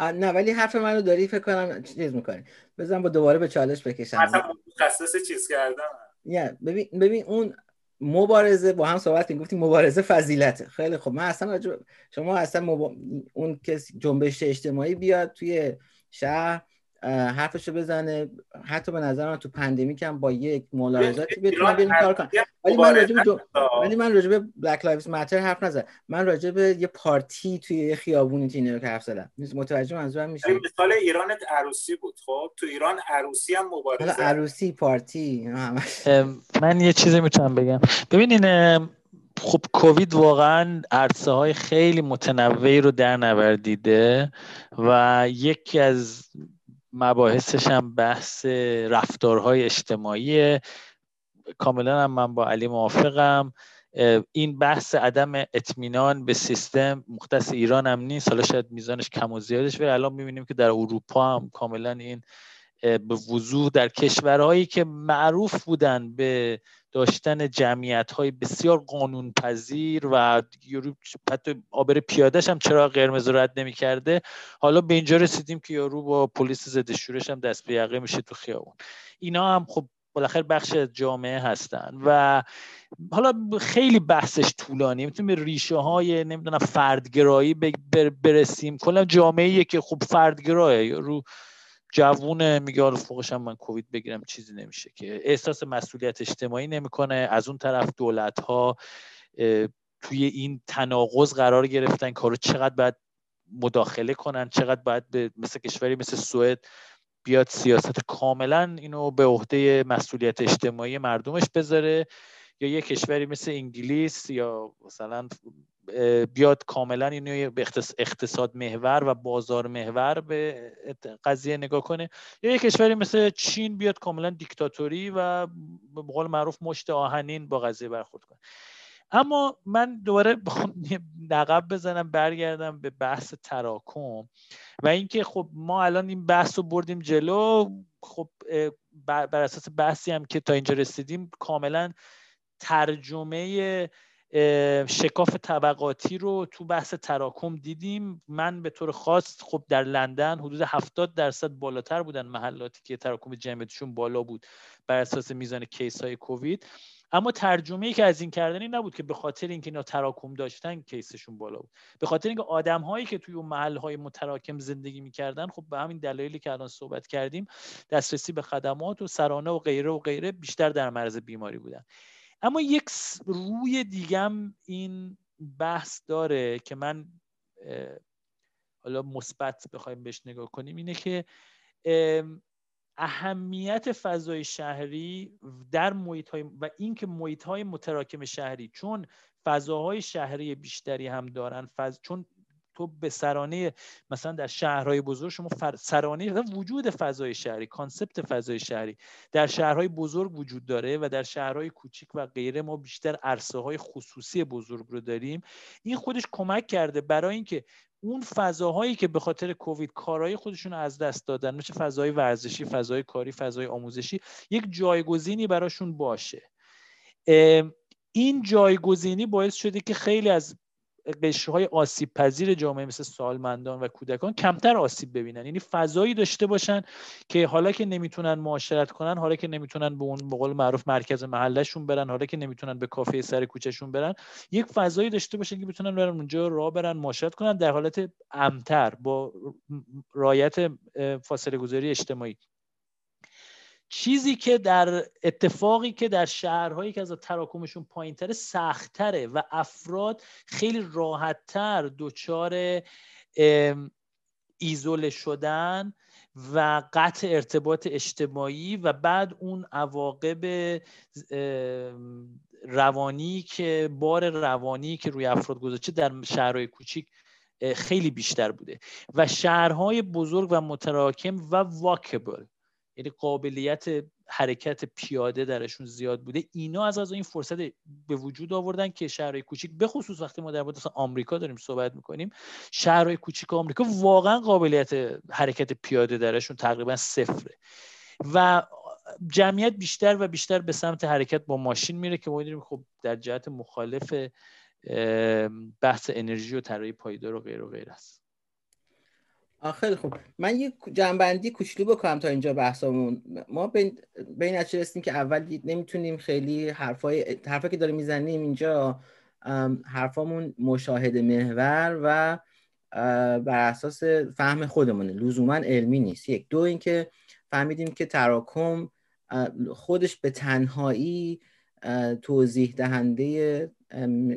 نه ولی حرف منو داری فکر کنم چیز میکنی. بزن با دوباره به چالش بکشم. اصلا متخصص چیز کردم. نه ببین اون مبارزه با هم صحبت می گفتیم، مبارزه فضیلته. خیلی خب من اصلا شما اون کس جنبش اجتماعی بیاد توی شهر حرفشو بزنه، حتی به نظر من تو پندمیک هم با یک ملاحظاتی بتونه بریم کار کنه. ولی من راجع به بلک لایوز ماتر حرف نزدم. من راجع به یه پارتی توی یه خیابون تو نیویورک حرف زدم. متوجه منظورم میشه؟ مثال ایران عروسی بود. خب تو ایران عروسی هم مبارزه، عروسی، پارتی. من یه چیزی میتونم بگم. ببینین خب کووید واقعا عرصه های خیلی متنوعی رو در نوردیده و یکی از مباحثش هم بحث رفتارهای اجتماعیه. کاملا هم من با علی موافقم. این بحث عدم اطمینان به سیستم مختص ایران هم نیست، حالا شاید میزانش کم و زیادش، ولی الان میبینیم که در اروپا هم کاملا این به وضوح در کشورهایی که معروف بودن به داشتن جمعیت‌های بسیار قانون‌پذیر و یورو حتی عابر پیاده‌ش هم چراغ قرمز رو رد نمی‌کرده، حالا به اینجا رسیدیم که یارو با پلیس ضد شورش هم دست به یقه میشه تو خیابون. اینا هم خب بالاخره بخش از جامعه هستن و حالا خیلی بحثش طولانیه، میتونیم به ریشه‌های نمیدونم فردگرایی برسیم. کلا جامعه‌ایه که خب فردگرایه، یارو جوونه میگه حالا فوقش هم من کووید بگیرم چیزی نمیشه، که احساس مسئولیت اجتماعی نمیکنه. از اون طرف دولت ها توی این تناقض قرار گرفتن کارو چقدر باید مداخله کنن، چقدر باید به مثل کشوری مثل سوئد بیاد سیاست کاملا اینو به عهده مسئولیت اجتماعی مردمش بذاره، یا یه کشوری مثل انگلیس یا مثلا بیاد کاملا اینو به اقتصاد محور و بازار محور به قضیه نگاه کنه، یا یک کشوری مثل چین بیاد کاملا دیکتاتوری و به قول معروف مشت آهنین با قضیه برخورد کنه. اما من دوباره عقب بزنم برگردم به بحث تراکم و اینکه خب ما الان این بحث رو بردیم جلو. خب بر اساس بحثی هم که تا اینجا رسیدیم کاملا ترجمه شکاف طبقاتی رو تو بحث تراکم دیدیم. من به طور خاص خب در لندن حدود 70% بالاتر بودن محلاتی که تراکم جمعیتشون بالا بود بر اساس میزان کیس های کووید، اما ترجمه‌ای که از این کردن این نبود که به خاطر اینکه اینا تراکم داشتن کیسشون بالا بود، به خاطر اینکه آدم‌هایی که توی اون محل‌های متراکم زندگی می‌کردن خب به همین دلایلی که الان صحبت کردیم، دسترسی به خدمات و سرانه و غیره و غیره، بیشتر در معرض بیماری بودن. اما یک روی دیگم این بحث داره که من حالا مثبت بخوایم بهش نگاه کنیم، اینه که اهمیت فضای شهری در محیط‌های و اینکه محیط‌های متراکم شهری، چون فضاهای شهری بیشتری هم دارن، چون تو به سرانه مثلا در شهرهای بزرگ شما سرانه وجود فضای شهری، کانسپت فضای شهری در شهرهای بزرگ وجود داره و در شهرهای کوچیک و غیره ما بیشتر عرصه‌های خصوصی بزرگ رو داریم. این خودش کمک کرده برای اینکه اون فضاهایی که به خاطر کووید کارهای خودشون از دست دادن، مثل فضای ورزشی، فضای کاری، فضای آموزشی، یک جایگزینی براشون باشه. این جایگزینی باعث شده که خیلی از قشرهای آسیب پذیر جامعه مثل سالمندان و کودکان کمتر آسیب ببینن، یعنی فضایی داشته باشن که حالا که نمیتونن معاشرت کنن، حالا که نمیتونن به اون به قول معروف مرکز محلشون برن، حالا که نمیتونن به کافه سر کوچهشون برن، یک فضایی داشته باشن که بتونن برن اونجا راه برن معاشرت کنن در حالت امتر با رعایت فاصله گذاری اجتماعی. چیزی که در اتفاقی که در شهرهایی که از تراکمشون پایین‌تره سخت‌تره و افراد خیلی راحت‌تر دچار ایزوله شدن و قطع ارتباط اجتماعی و بعد اون عواقب روانی که بار روانی که روی افراد گذاشته در شهرهای کوچیک خیلی بیشتر بوده و شهرهای بزرگ و متراکم و واکبل، یعنی قابلیت حرکت پیاده درشون زیاد بوده. اینا از این فرصت به وجود آوردن که شهرهای کوچیک، به خصوص وقتی ما در مورد آمریکا داریم صحبت میکنیم، شهرهای کوچیک آمریکا واقعا قابلیت حرکت پیاده درشون تقریبا صفره و جمعیت بیشتر و بیشتر به سمت حرکت با ماشین میره که ما می‌دونیم خب در جهت مخالف بحث انرژی و طراحی پایدار و غیر و غیر است. خیلی خوب، من یک جنبندی کوچولو بکنم تا اینجا بحثمون. ما به این نتیجه رسیدیم که اول نمیتونیم خیلی حرفایی که داریم میزنیم اینجا، حرفامون مشاهده محور و بر اساس فهم خودمونه، لزوما علمی نیست. یک، دو اینکه فهمیدیم که تراکم خودش به تنهایی توضیح دهنده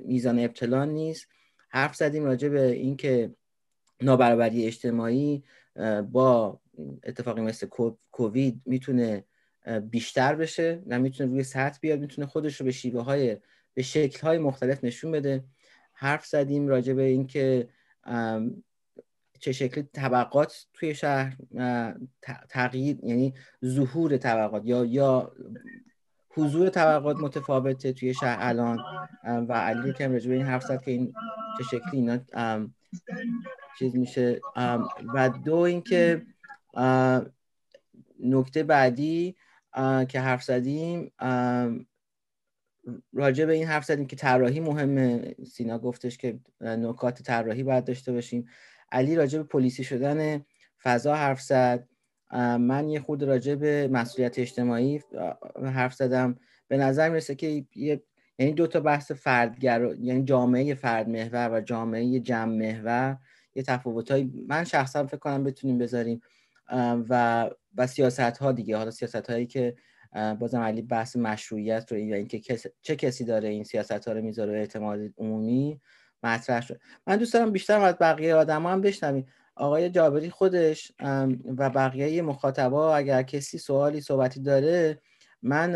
میزان ابتلا نیست. حرف زدیم راجع به اینکه نابرابری اجتماعی با اتفاقی مثل کووید میتونه بیشتر بشه، نه میتونه روی سطح بیاد، میتونه خودش رو به شیوه‌های، به شکل‌های مختلف نشون بده. حرف زدیم راجع به اینکه چه شکلی طبقات توی شهر تغییر، یعنی ظهور طبقات یا حضور طبقات متفاوته توی شهر الان، و علی که راجع به این حرف زد که این چه شکلی اینا چیز میشه. و دو اینکه نکته بعدی که حرف زدیم، راجع به این حرف زدیم که طراحی مهمه. سینا گفتش که نکات طراحی باید داشته باشیم. علی راجع به پلیسی شدن فضا حرف زد. من یه خود راجع به مسئولیت اجتماعی حرف زدم. به نظر میرسه که یعنی دو تا بحث فردگرا، یعنی جامعه فرد محور و جامعه جمع محور، یه تفاوتایی من شخصا فکر کنم بتونیم بذاریم، و سیاست‌ها دیگه. حالا سیاست‌هایی که بازم علی بحث مشروعیت رو، یا اینکه چه کسی داره این سیاست‌ها رو میذاره، اعتماد عمومی مطرح شد. من دوست دارم بیشتر از بقیه آدما هم بشنویم. آقای جابری خودش و بقیه مخاطبا اگر کسی سوالی صحبتی داره، من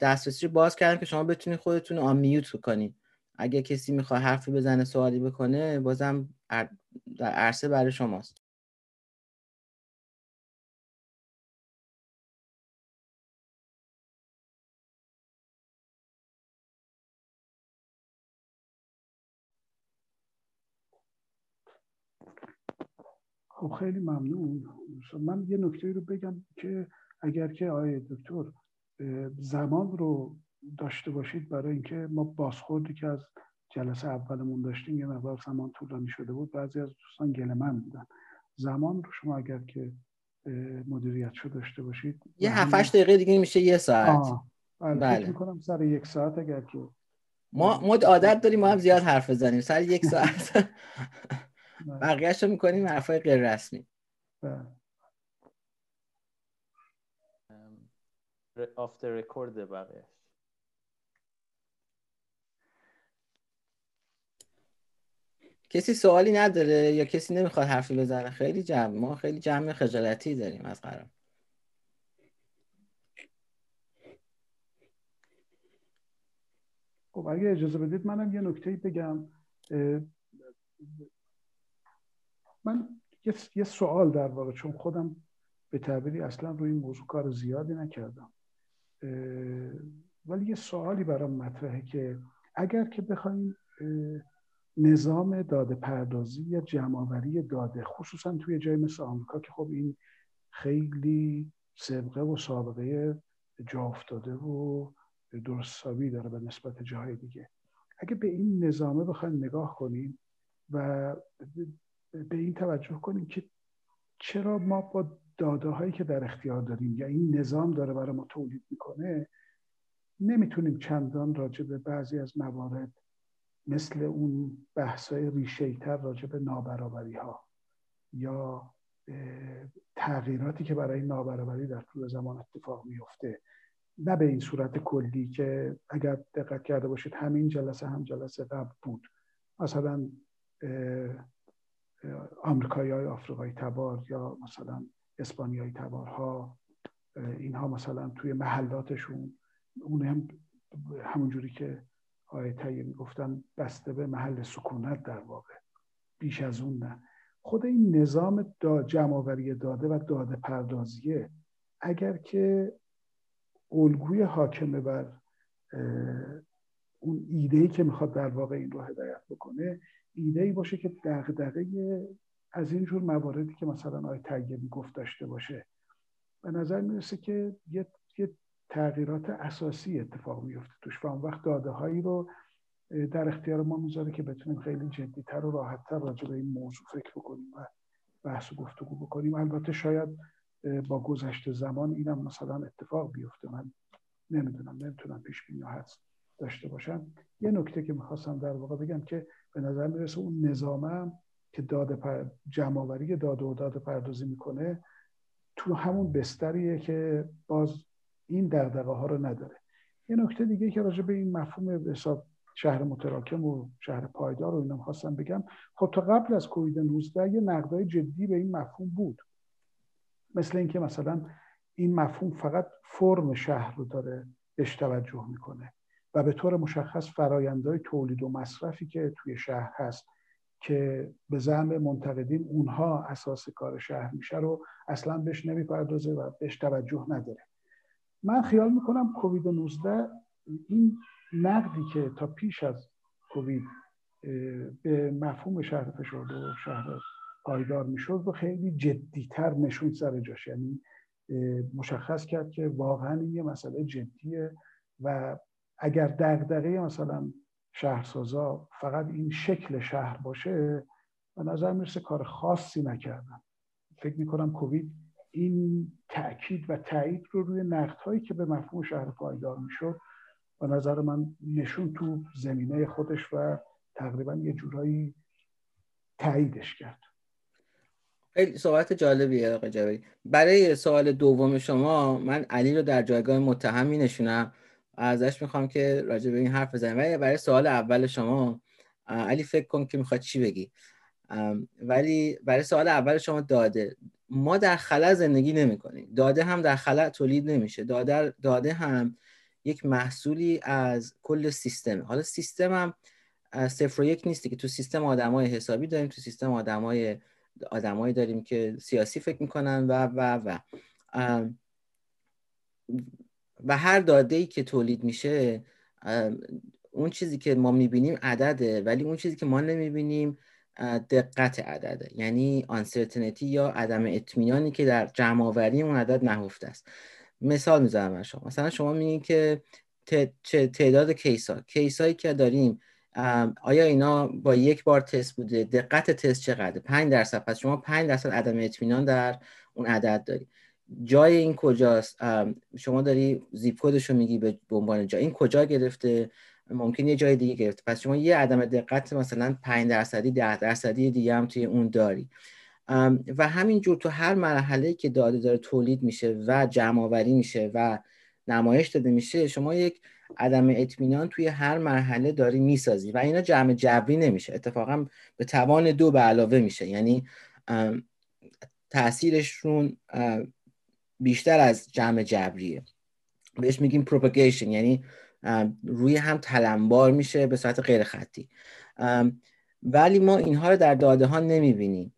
دسترسی رو باز کردم که شما بتونید خودتون رو آنمیوت کنید. اگه کسی میخواد حرفی بزنه، سوالی بکنه، بازم در عرصه برای شماست. خب خیلی ممنون. من یه نکته رو بگم که اگر که آقای دکتر زمان رو داشته باشید، برای اینکه ما بازخوردی که از جلسه اولمون داشتیم یه مقدار زمان طولانی شده بود، بعضی از دوستان گله من بودن. زمان رو شما اگر که مدیریت شده داشته باشید، یه 7-8 دقیقه دیگه میشه یه ساعت. بله. فکر می‌کنم سر یک ساعت اگر که ما عادت داریم ما هم زیاد حرف بزنیم، سر یک ساعت بقیه‌اشو می‌کنیم حرفای غیر رسمی. آفتر رکورد بقیه. کسی سوالی نداره یا کسی نمیخواد حرفی بزنه؟ خیلی جمع، ما خیلی جمع خجالتی داریم از قرار. خب اگه اجازه بدید منم یه نکته‌ای بگم. من یه سوال در واقع، چون خودم به تعبیری اصلا روی این موضوع کار زیادی نکردم، ولی یه سوالی برام مطرحه که اگر که بخوایم نظام داده پردازی یا جمع‌آوری داده، خصوصا توی جای مثل آمریکا که خب این خیلی سابقه و سابقه جا افتاده و درست‌حسابی داره به نسبت جاهای دیگه، اگه به این نظامه بخوایم نگاه کنیم و به این توجه کنیم که چرا ما با داده هایی که در اختیار داریم یا این نظام داره برای ما تولید میکنه، نمیتونیم چندان راجع به بعضی از موارد مثل اون بحثای ریشه‌ای تر راجع به نابرابری ها یا تغییراتی که برای نابرابری در طول زمان اتفاق میفته، نه به این صورت کلی که اگر دقت کرده باشید همین جلسه هم جلسه قبل بود، مثلا آمریکایی‌های آفریقایی تبار یا مثلا اسپانیایی تبارها، اینها مثلا توی محلاتشون، اون هم همونجوری که آقای طیبی گفتن بسته به محل سکونت در واقع، بیش از اون نه. خود این نظام جمع‌آوری داده و داده پردازیه، اگر که الگوی حاکمه بر اون ایده‌ای که میخواد در واقع این رو هدایت بکنه، ایده‌ای باشه که دغدغه از این جور مواردی که مثلا آقای طیبی گفت داشته باشه، به نظر میرسه که یه تغییرات اساسی اتفاق میفته توش و اون وقت داده هایی رو در اختیار ما میذاره که بتونیم خیلی جدی‌تر و راحت‌تر راجع به این موضوع فکر بکنیم و بحث و گفتگو بکنیم. البته شاید با گذشت زمان اینم مثلا اتفاق بیفته، من نمیتونم پیش بینی حدس داشته باشم. یه نکته که می‌خواستم در واقع بگم که به نظر میرسه اون نظامم که جمع‌آوری داده و داده پردازی میکنه تو همون بستریه که باز این دغدغه ها رو نداره. یه نکته دیگه که راجع به این مفهوم حساب شهر متراکم و شهر پایدار و اینا خواستم بگم، خب تا قبل از کووید 19 یه نقدای جدی به این مفهوم بود، مثل اینکه مثلا این مفهوم فقط فرم شهر رو داره بهش توجه میکنه و به طور مشخص فرآیندهای تولید و مصرفی که توی شهر هست که به زعم منتقدین اونها اساس کار شهر میشه رو اصلا بهش نمیپردازه و بهش توجه نداره. من خیال میکنم کووید 19 این نقدی که تا پیش از کووید به مفهوم شهر فشرده و شهر پایدار میشد و خیلی جدیتر نشون سر جاش، یعنی مشخص کرد که واقعا این یه مسئله جدیه و اگر دغدغه مثلا شهرسازا فقط این شکل شهر باشه به نظر میرسه کار خاصی نکردن. فکر میکنم کووید این تأکید و تایید رو روی نقدهایی که به مفهوم شهر پایدار میشد به نظر من نشون تو زمینه خودش و تقریبا یه جورایی تاییدش کرد. خیلی صحبت جالبیه آقای جابری. برای سوال دوم شما من علی رو در جایگاه متهم می نشونم، ازش میخوام که راجع به این حرف بزنیم، ولی برای سوال اول شما علی فکر کن که میخواد چی بگی. ولی برای سوال اول شما داده، ما در خلا زندگی نمی کنیم، داده هم در خلا تولید نمیشه، داده هم یک محصولی از کل سیستم. حالا سیستم هم صفر و یک نیستی که تو سیستم آدمای حسابی داریم، تو سیستم آدمایی داریم که سیاسی فکر میکنن و هر داده‌ای که تولید میشه، اون چیزی که ما میبینیم عدده، ولی اون چیزی که ما نمیبینیم دقت عدده، یعنی uncertainty یا عدم اطمینانی که در جمع‌آوری اون عدد نهفته است. مثال میزنم برای شما، مثلا شما میگین که تعداد کیسایی که داریم آیا اینا با یک بار تست بوده، دقت تست چقدره، 5%، پس شما 5% عدم اطمینان در اون عدد داری. جای این کجاست؟ شما داری زیپ کدشو میگی به عنوان جای، این کجا گرفته، ممکن یه جای دیگه گرفته، پس شما یه عدم دقت مثلا 5%، 10% دیگه هم توی اون داری. و همینجور تو هر مرحله که داده داره تولید میشه و جمع‌آوری میشه و نمایش داده میشه، شما یک عدم اطمینان توی هر مرحله داری میسازی و اینا جمع جبری نمیشه، اتفاقا به توان 2 به علاوه میشه، یعنی تأثیرشون بیشتر از جمع جبریه، بهش میگیم propagation، یعنی روی هم تلمبار میشه به صورت غیر خطی. ولی ما اینها رو در داده ها نمیبینیم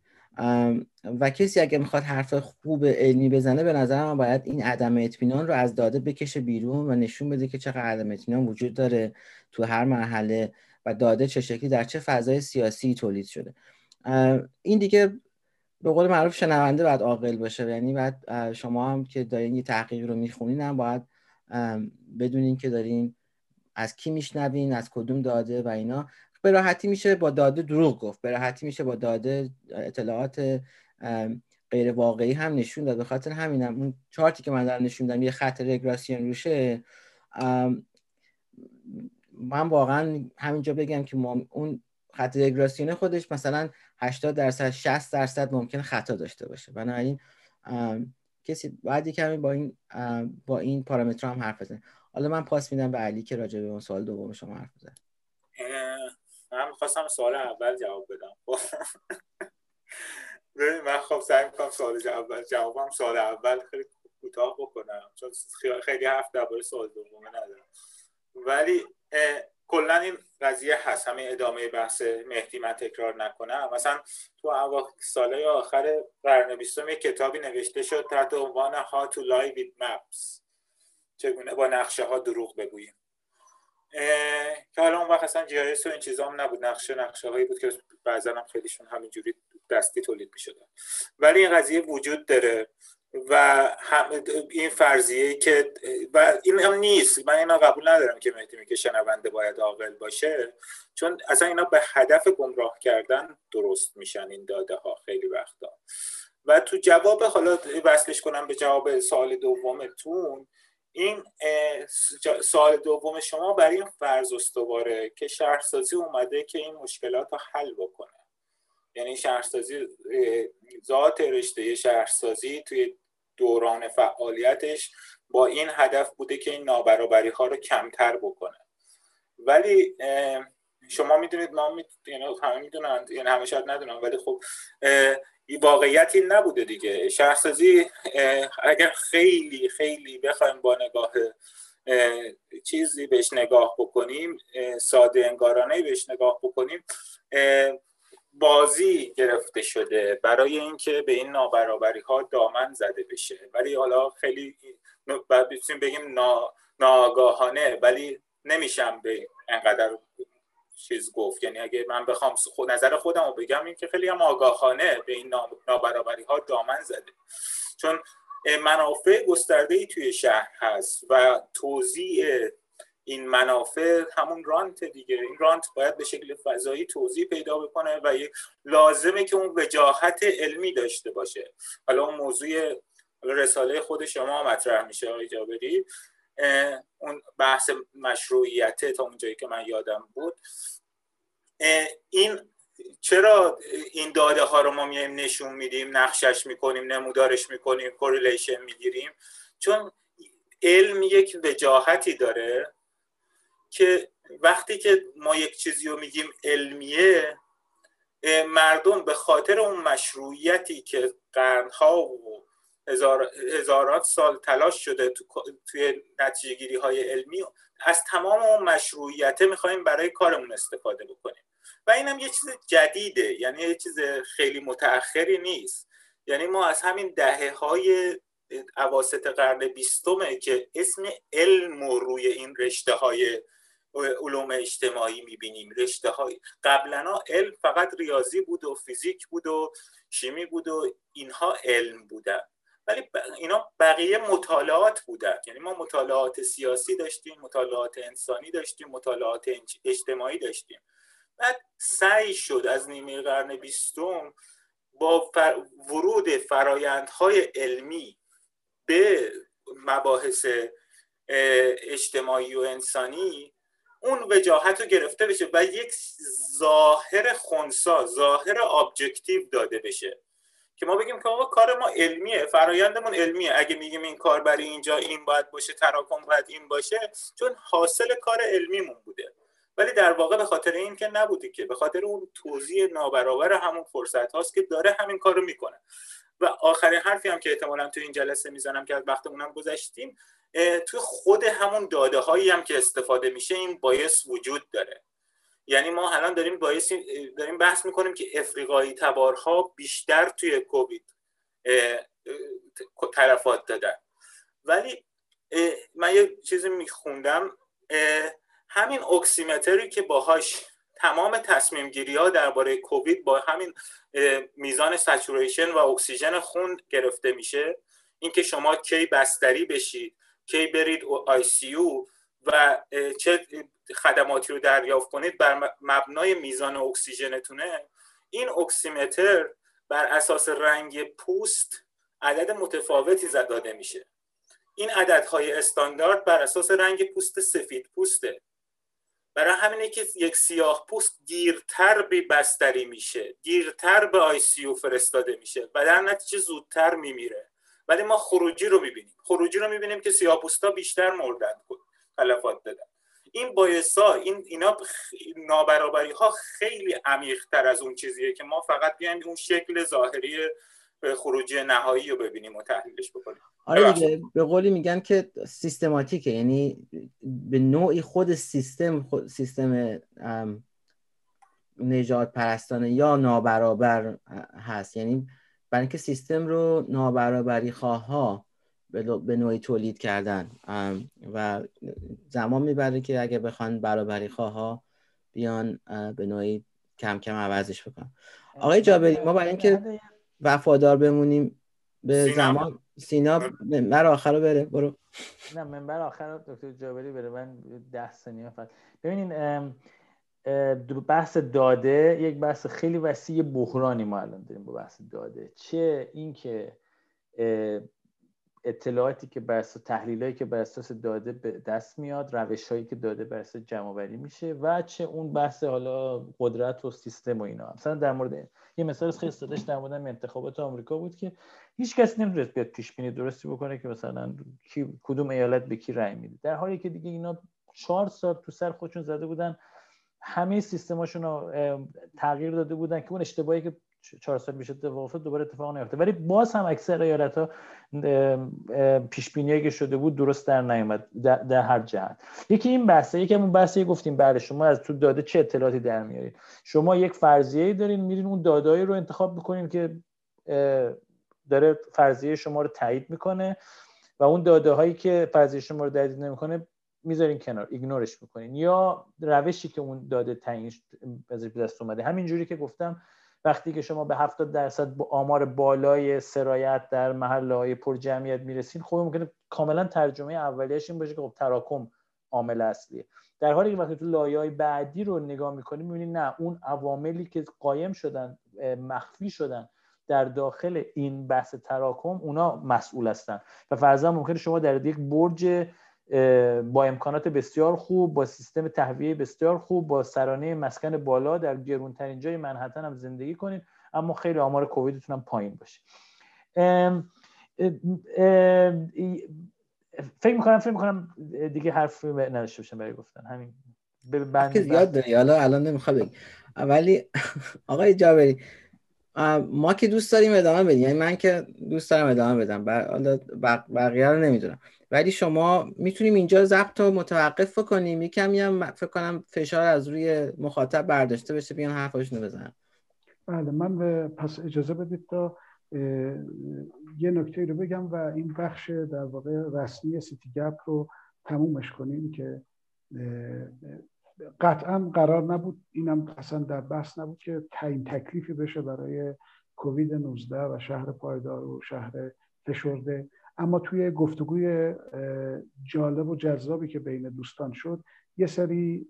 و کسی اگه میخواد حرف خوب علمی بزنه به نظر من باید این عدم اطمینان رو از داده بکشه بیرون و نشون بده که چقدر عدم اطمینان وجود داره تو هر مرحله و داده چه شکلی در چه فضای سیاسی تولید شده. این دیگه به قول معروف شنونده باید عاقل باشه، یعنی باید شما هم که دارین یه تحقیق رو میخونین هم باید بدونین که دارین از کی میشنوین، از کدوم داده و اینا. به راحتی میشه با داده دروغ گفت، به راحتی میشه با داده اطلاعات غیر واقعی هم نشون داد. به خاطر همینم اون چارتی که من دارم نشون میدم یه خط رگراسیون روشه. من واقعا همینجا بگم که اون خط رگراسیون خودش مثلا 80%، 60% ممکن خطا داشته باشه. بنابراین کسی بعد یکم با این پارامترها هم حرف بزنه. حالا من پاس میدم به علی که راجع به اون سوال دوم شما حرف بزنه. من میخواستم سوال اول جواب بدم. من خب سعی میکنم جوابم سوال اول خیلی کوتاه بکنم چون خیلی حرف درباره سوال دوم ندارم، ولی کلا این قضیه هست. همین ادامه بحث مهدی من تکرار نکنم. مثلا تو اواخر سالهای آخر قرن 20 یک کتابی نوشته شد تحت عنوان How to Lie with Maps، چگونه با نقشه ها دروغ بگوییم، که حالا اون وقت اصلا GIS و این چیزا هم نبود، نقشه هایی بود که بعضا هم خیلیشون همینجوری دستی تولید می شدن. ولی این قضیه وجود داره و این فرضیه که و این هم نیست، من اینا قبول ندارم که مهدی میگه شنونده باید عاقل باشه، چون اصلا اینا به هدف گمراه کردن درست میشن این داده ها خیلی وقتا. و تو جواب، حالا وصلش کنم به جواب سوال دومتون، این سوال دوم شما برای این فرض استواره که شهرسازی اومده که این مشکلات رو حل بکنه یعنی شهرسازی، ذات رشته شهرسازی توی دوران فعالیتش با این هدف بوده که این نابرابری ها رو کمتر بکنه. ولی شما میدونید، ما یعنی همه میدونن، یعنی همه شاید ندونن، ولی خب این واقعیتی نبوده دیگه. شهرسازی اگر خیلی خیلی بخوایم با نگاه چیزی بهش نگاه بکنیم، ساده انگارانه بهش نگاه بکنیم، بازی گرفته شده برای اینکه به این نابرابری ها دامن زده بشه. ولی حالا خیلی بسیم بگیم ناآگاهانه، ولی نمیشم به انقدر چیز گفت. یعنی اگه من بخوام نظر خودم رو بگم، این که خیلی هم آگاهانه به این نابرابری ها دامن زده، چون منافع گسترده‌ای توی شهر هست و توزیع این منافع همون رانت دیگه. این رانت باید به شکل فضایی توزیع پیدا بکنه و لازمه که اون وجاهت علمی داشته باشه. حالا اون موضوع رساله خود شما مطرح میشه آقای جابری، اون بحث مشروعیت، تا اونجایی که من یادم بود. این چرا این داده ها رو ما میایم نشون میدیم، نقشش میکنیم، نمودارش میکنیم، کوریلیشن میگیریم؟ چون علم یک وجاهتی داره که وقتی که ما یک چیزی رو میگیم علمیه، مردم به خاطر اون مشروعیتی که قرنها و هزارات سال تلاش شده توی نتیجه‌گیری های علمی، از تمام اون مشروعیته میخوایم برای کارمون استفاده بکنیم. و اینم یه چیز جدیده، یعنی یه چیز خیلی متأخری نیست. یعنی ما از همین دهه‌های اواسط قرن 20 که اسم علم روی این رشته‌های علوم اجتماعی میبینیم. رشته های قبلنا علم فقط ریاضی بود و فیزیک بود و شیمی بود و اینها علم بودن، ولی اینا بقیه مطالعات بودن. یعنی ما مطالعات سیاسی داشتیم، مطالعات انسانی داشتیم، مطالعات اجتماعی داشتیم. بعد سعی شد از نیمه قرن 20 با ورود فرایندهای علمی به مباحث اجتماعی و انسانی اون وجاهت رو گرفته بشه و یک ظاهر خنثی، ظاهر ابجکتیو داده بشه که ما بگیم که آقا کار ما علمیه، فرایندمون علمیه. اگه میگیم این کار برای اینجا این باید باشه، تراکم باید این باشه، چون حاصل کار علمیمون بوده. ولی در واقع به خاطر این که نبوده، که به خاطر اون توزیع نابرابر همون فرصت هاست که داره همین کارو میکنه. و آخرین حرفی هم که احتمالاً تو این جلسه میزنم که از وقت اونم گذشتیم، تو خود همون داده هایی هم که استفاده میشه این بایس وجود داره. یعنی ما الان داریم بحث میکنیم که افریقایی تبارها بیشتر توی کووید تلفات دادن، ولی من یه چیزی میخوندم، همین اکسیمتری که باهاش تمام تصمیم گیری ها درباره کووید با همین میزان سچوریشن و اکسیژن خون گرفته میشه، اینکه شما کی بستری بشید، کی برید آی سی یو و چه خدماتی رو دریافت کنید، بر مبنای میزان اکسیژنتونه. این اکسیمتر بر اساس رنگ پوست عدد متفاوتی داده میشه. این عددهای استاندارد بر اساس رنگ پوست سفید پوسته. برای همینه که یک سیاه پوست دیرتر به بستری میشه، دیرتر به آی سی یو فرستاده میشه و در نتیجه زودتر میمیره. ولی ما خروجی رو میبینیم که سیاه پوستا بیشتر مردن، تلفات دادن. این بایسا، اینا نابرابری ها خیلی عمیق تر از اون چیزیه که ما فقط بیایم اون شکل ظاهری خروجی نهایی رو ببینیم و تحلیلش بکنیم. آره دیگه، به قولی میگن که سیستماتیکه، یعنی به نوعی خود سیستم نجات پرستانه یا نابرابر هست. یعنی برای اینکه سیستم رو نابرابری خواها به نوعی تولید کردن و زمان میبره که اگه بخوان برابری خواها بیان به نوعی کم کم عوضش بکنن. آقای جابری، ما برای اینکه وفادار بمونیم به زمان، سینا منبر آخر رو بره. برو. نه، منبر آخر رو دکتر جابری بره. من 10 ثانیه فقط. ببینین، بحث داده یک بحث خیلی وسیع بحرانی ما الان داریم با بحث داده. چه اینکه اطلاعاتی که بر اساس تحلیلایی که بر اساس داده به دست میاد، روش‌هایی که داده بر اساس جمع‌آوری میشه و چه اون بحث حالا قدرت و سیستم و اینا. مثلا در مورد یه مثال خیلی سادهش در مورد انتخابات آمریکا بود که هیچ کس نمی‌دونست بیاد پیش‌بینی درستی بکنه که مثلا کی کدوم ایالت به کی رأی میده، در حالی که دیگه اینا 4 سال تو سر خودشون زده بودن، همه سیستماشون رو تغییر داده بودن که اون اشتباهی که 4 سال میشه اتفاق دوباره اتفاق نیفته. ولی باز هم اکثر ایالت‌ها پیش بینیایی که شده بود درست در نیامد در هر جهت. یکی این بحثه، یکی همون بحثه گفتیم بله شما از تو داده چه اطلاعاتی در میارید. شما یک فرضیه‌ای دارین، میرین اون داده‌ای رو انتخاب می‌کنین که داره فرضیه شما رو تایید می‌کنه و اون داده‌هایی که فرضیه شما رو تایید نمی‌کنه میذارین کنار، ایگنورش می‌کنین، یا روشی که اون داده تعیین از دست اومده. همینجوری که گفتم وقتی که شما به 70% با آمار بالای سرایت در محله‌های پر جمعیت میرسین، خب ممکنه کاملا ترجمه اولیه‌اش این باشه که خب تراکم عامل اصلیه، در حالی که وقتی تو لایه‌های بعدی رو نگاه می‌کنی می‌بینی نه، اون عواملی که قایم شدن مخفی شدن در داخل این بحث تراکم اونا مسئول هستن و فرضاً ممکنه شما در یک برج با امکانات بسیار خوب، با سیستم تهویه بسیار خوب، با سرانه مسکن بالا در گرونترین جای منهتن هم زندگی کنین اما خیلی آمار کوویدتون هم پایین باشه. فکر می‌کنم دیگه حرفی نداشته باشم برای گفتن همین. که زیاد داری حالا الان نمیخوام بگم، ولی آقای جابری ما که دوست داریم ادامه بدیم، یعنی من که دوست دارم ادامه بدم، بقیه رو نمیدونم، ولی شما میتونیم اینجا ضبط رو متوقف کنیم، یکمی هم فکر کنم فشار از روی مخاطب برداشته بشه بیان حرفاشونو بزنن. بله من پس اجازه بدید تا یه نکته رو بگم و این بخش در واقع رسمی سیتی گپ رو تمومش کنیم که قطعا قرار نبود، اینم اصلا در بحث نبود که تعیین تکلیفی بشه برای کووید 19 و شهر پایدار و شهر فشرده، اما توی گفتگوی جالب و جذابی که بین دوستان شد یه سری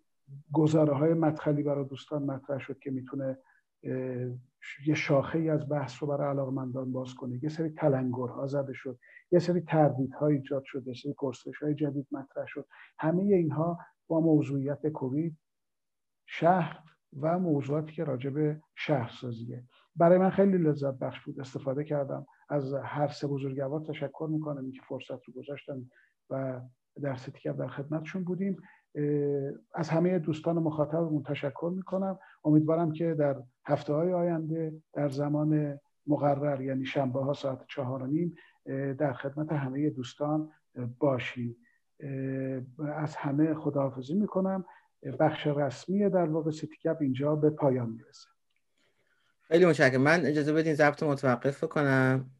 گزاره‌های مدخلی برای دوستان مطرح شد که میتونه یه شاخه‌ای از بحث رو برای علاقه‌مندان باز کنه، یه سری تلنگرها زده شد، یه سری تردیدها ایجاد شد، یه سری پرسش‌های جدید مطرح شد. همه اینها با موضوعیت کووید، شهر و موضوعاتی که راجع به شهرسازیه. برای من خیلی لذت بخش بود، استفاده کردم. از هر سه بزرگوار تشکر میکنم که فرصت رو گذاشتن و در سیتی گپ در خدمتشون بودیم. از همه دوستان و مخاطبمون تشکر میکنم. امیدوارم که در هفته‌های آینده در زمان مقرر، یعنی شنبه‌ها ساعت 4:30 در خدمت همه دوستان باشیم. از همه خداحافظی میکنم. بخش رسمی در واقع سیتی گپ اینجا به پایان میرسه. خیلی متشکرم. من اجازه بدین ضبط متوقف کنم.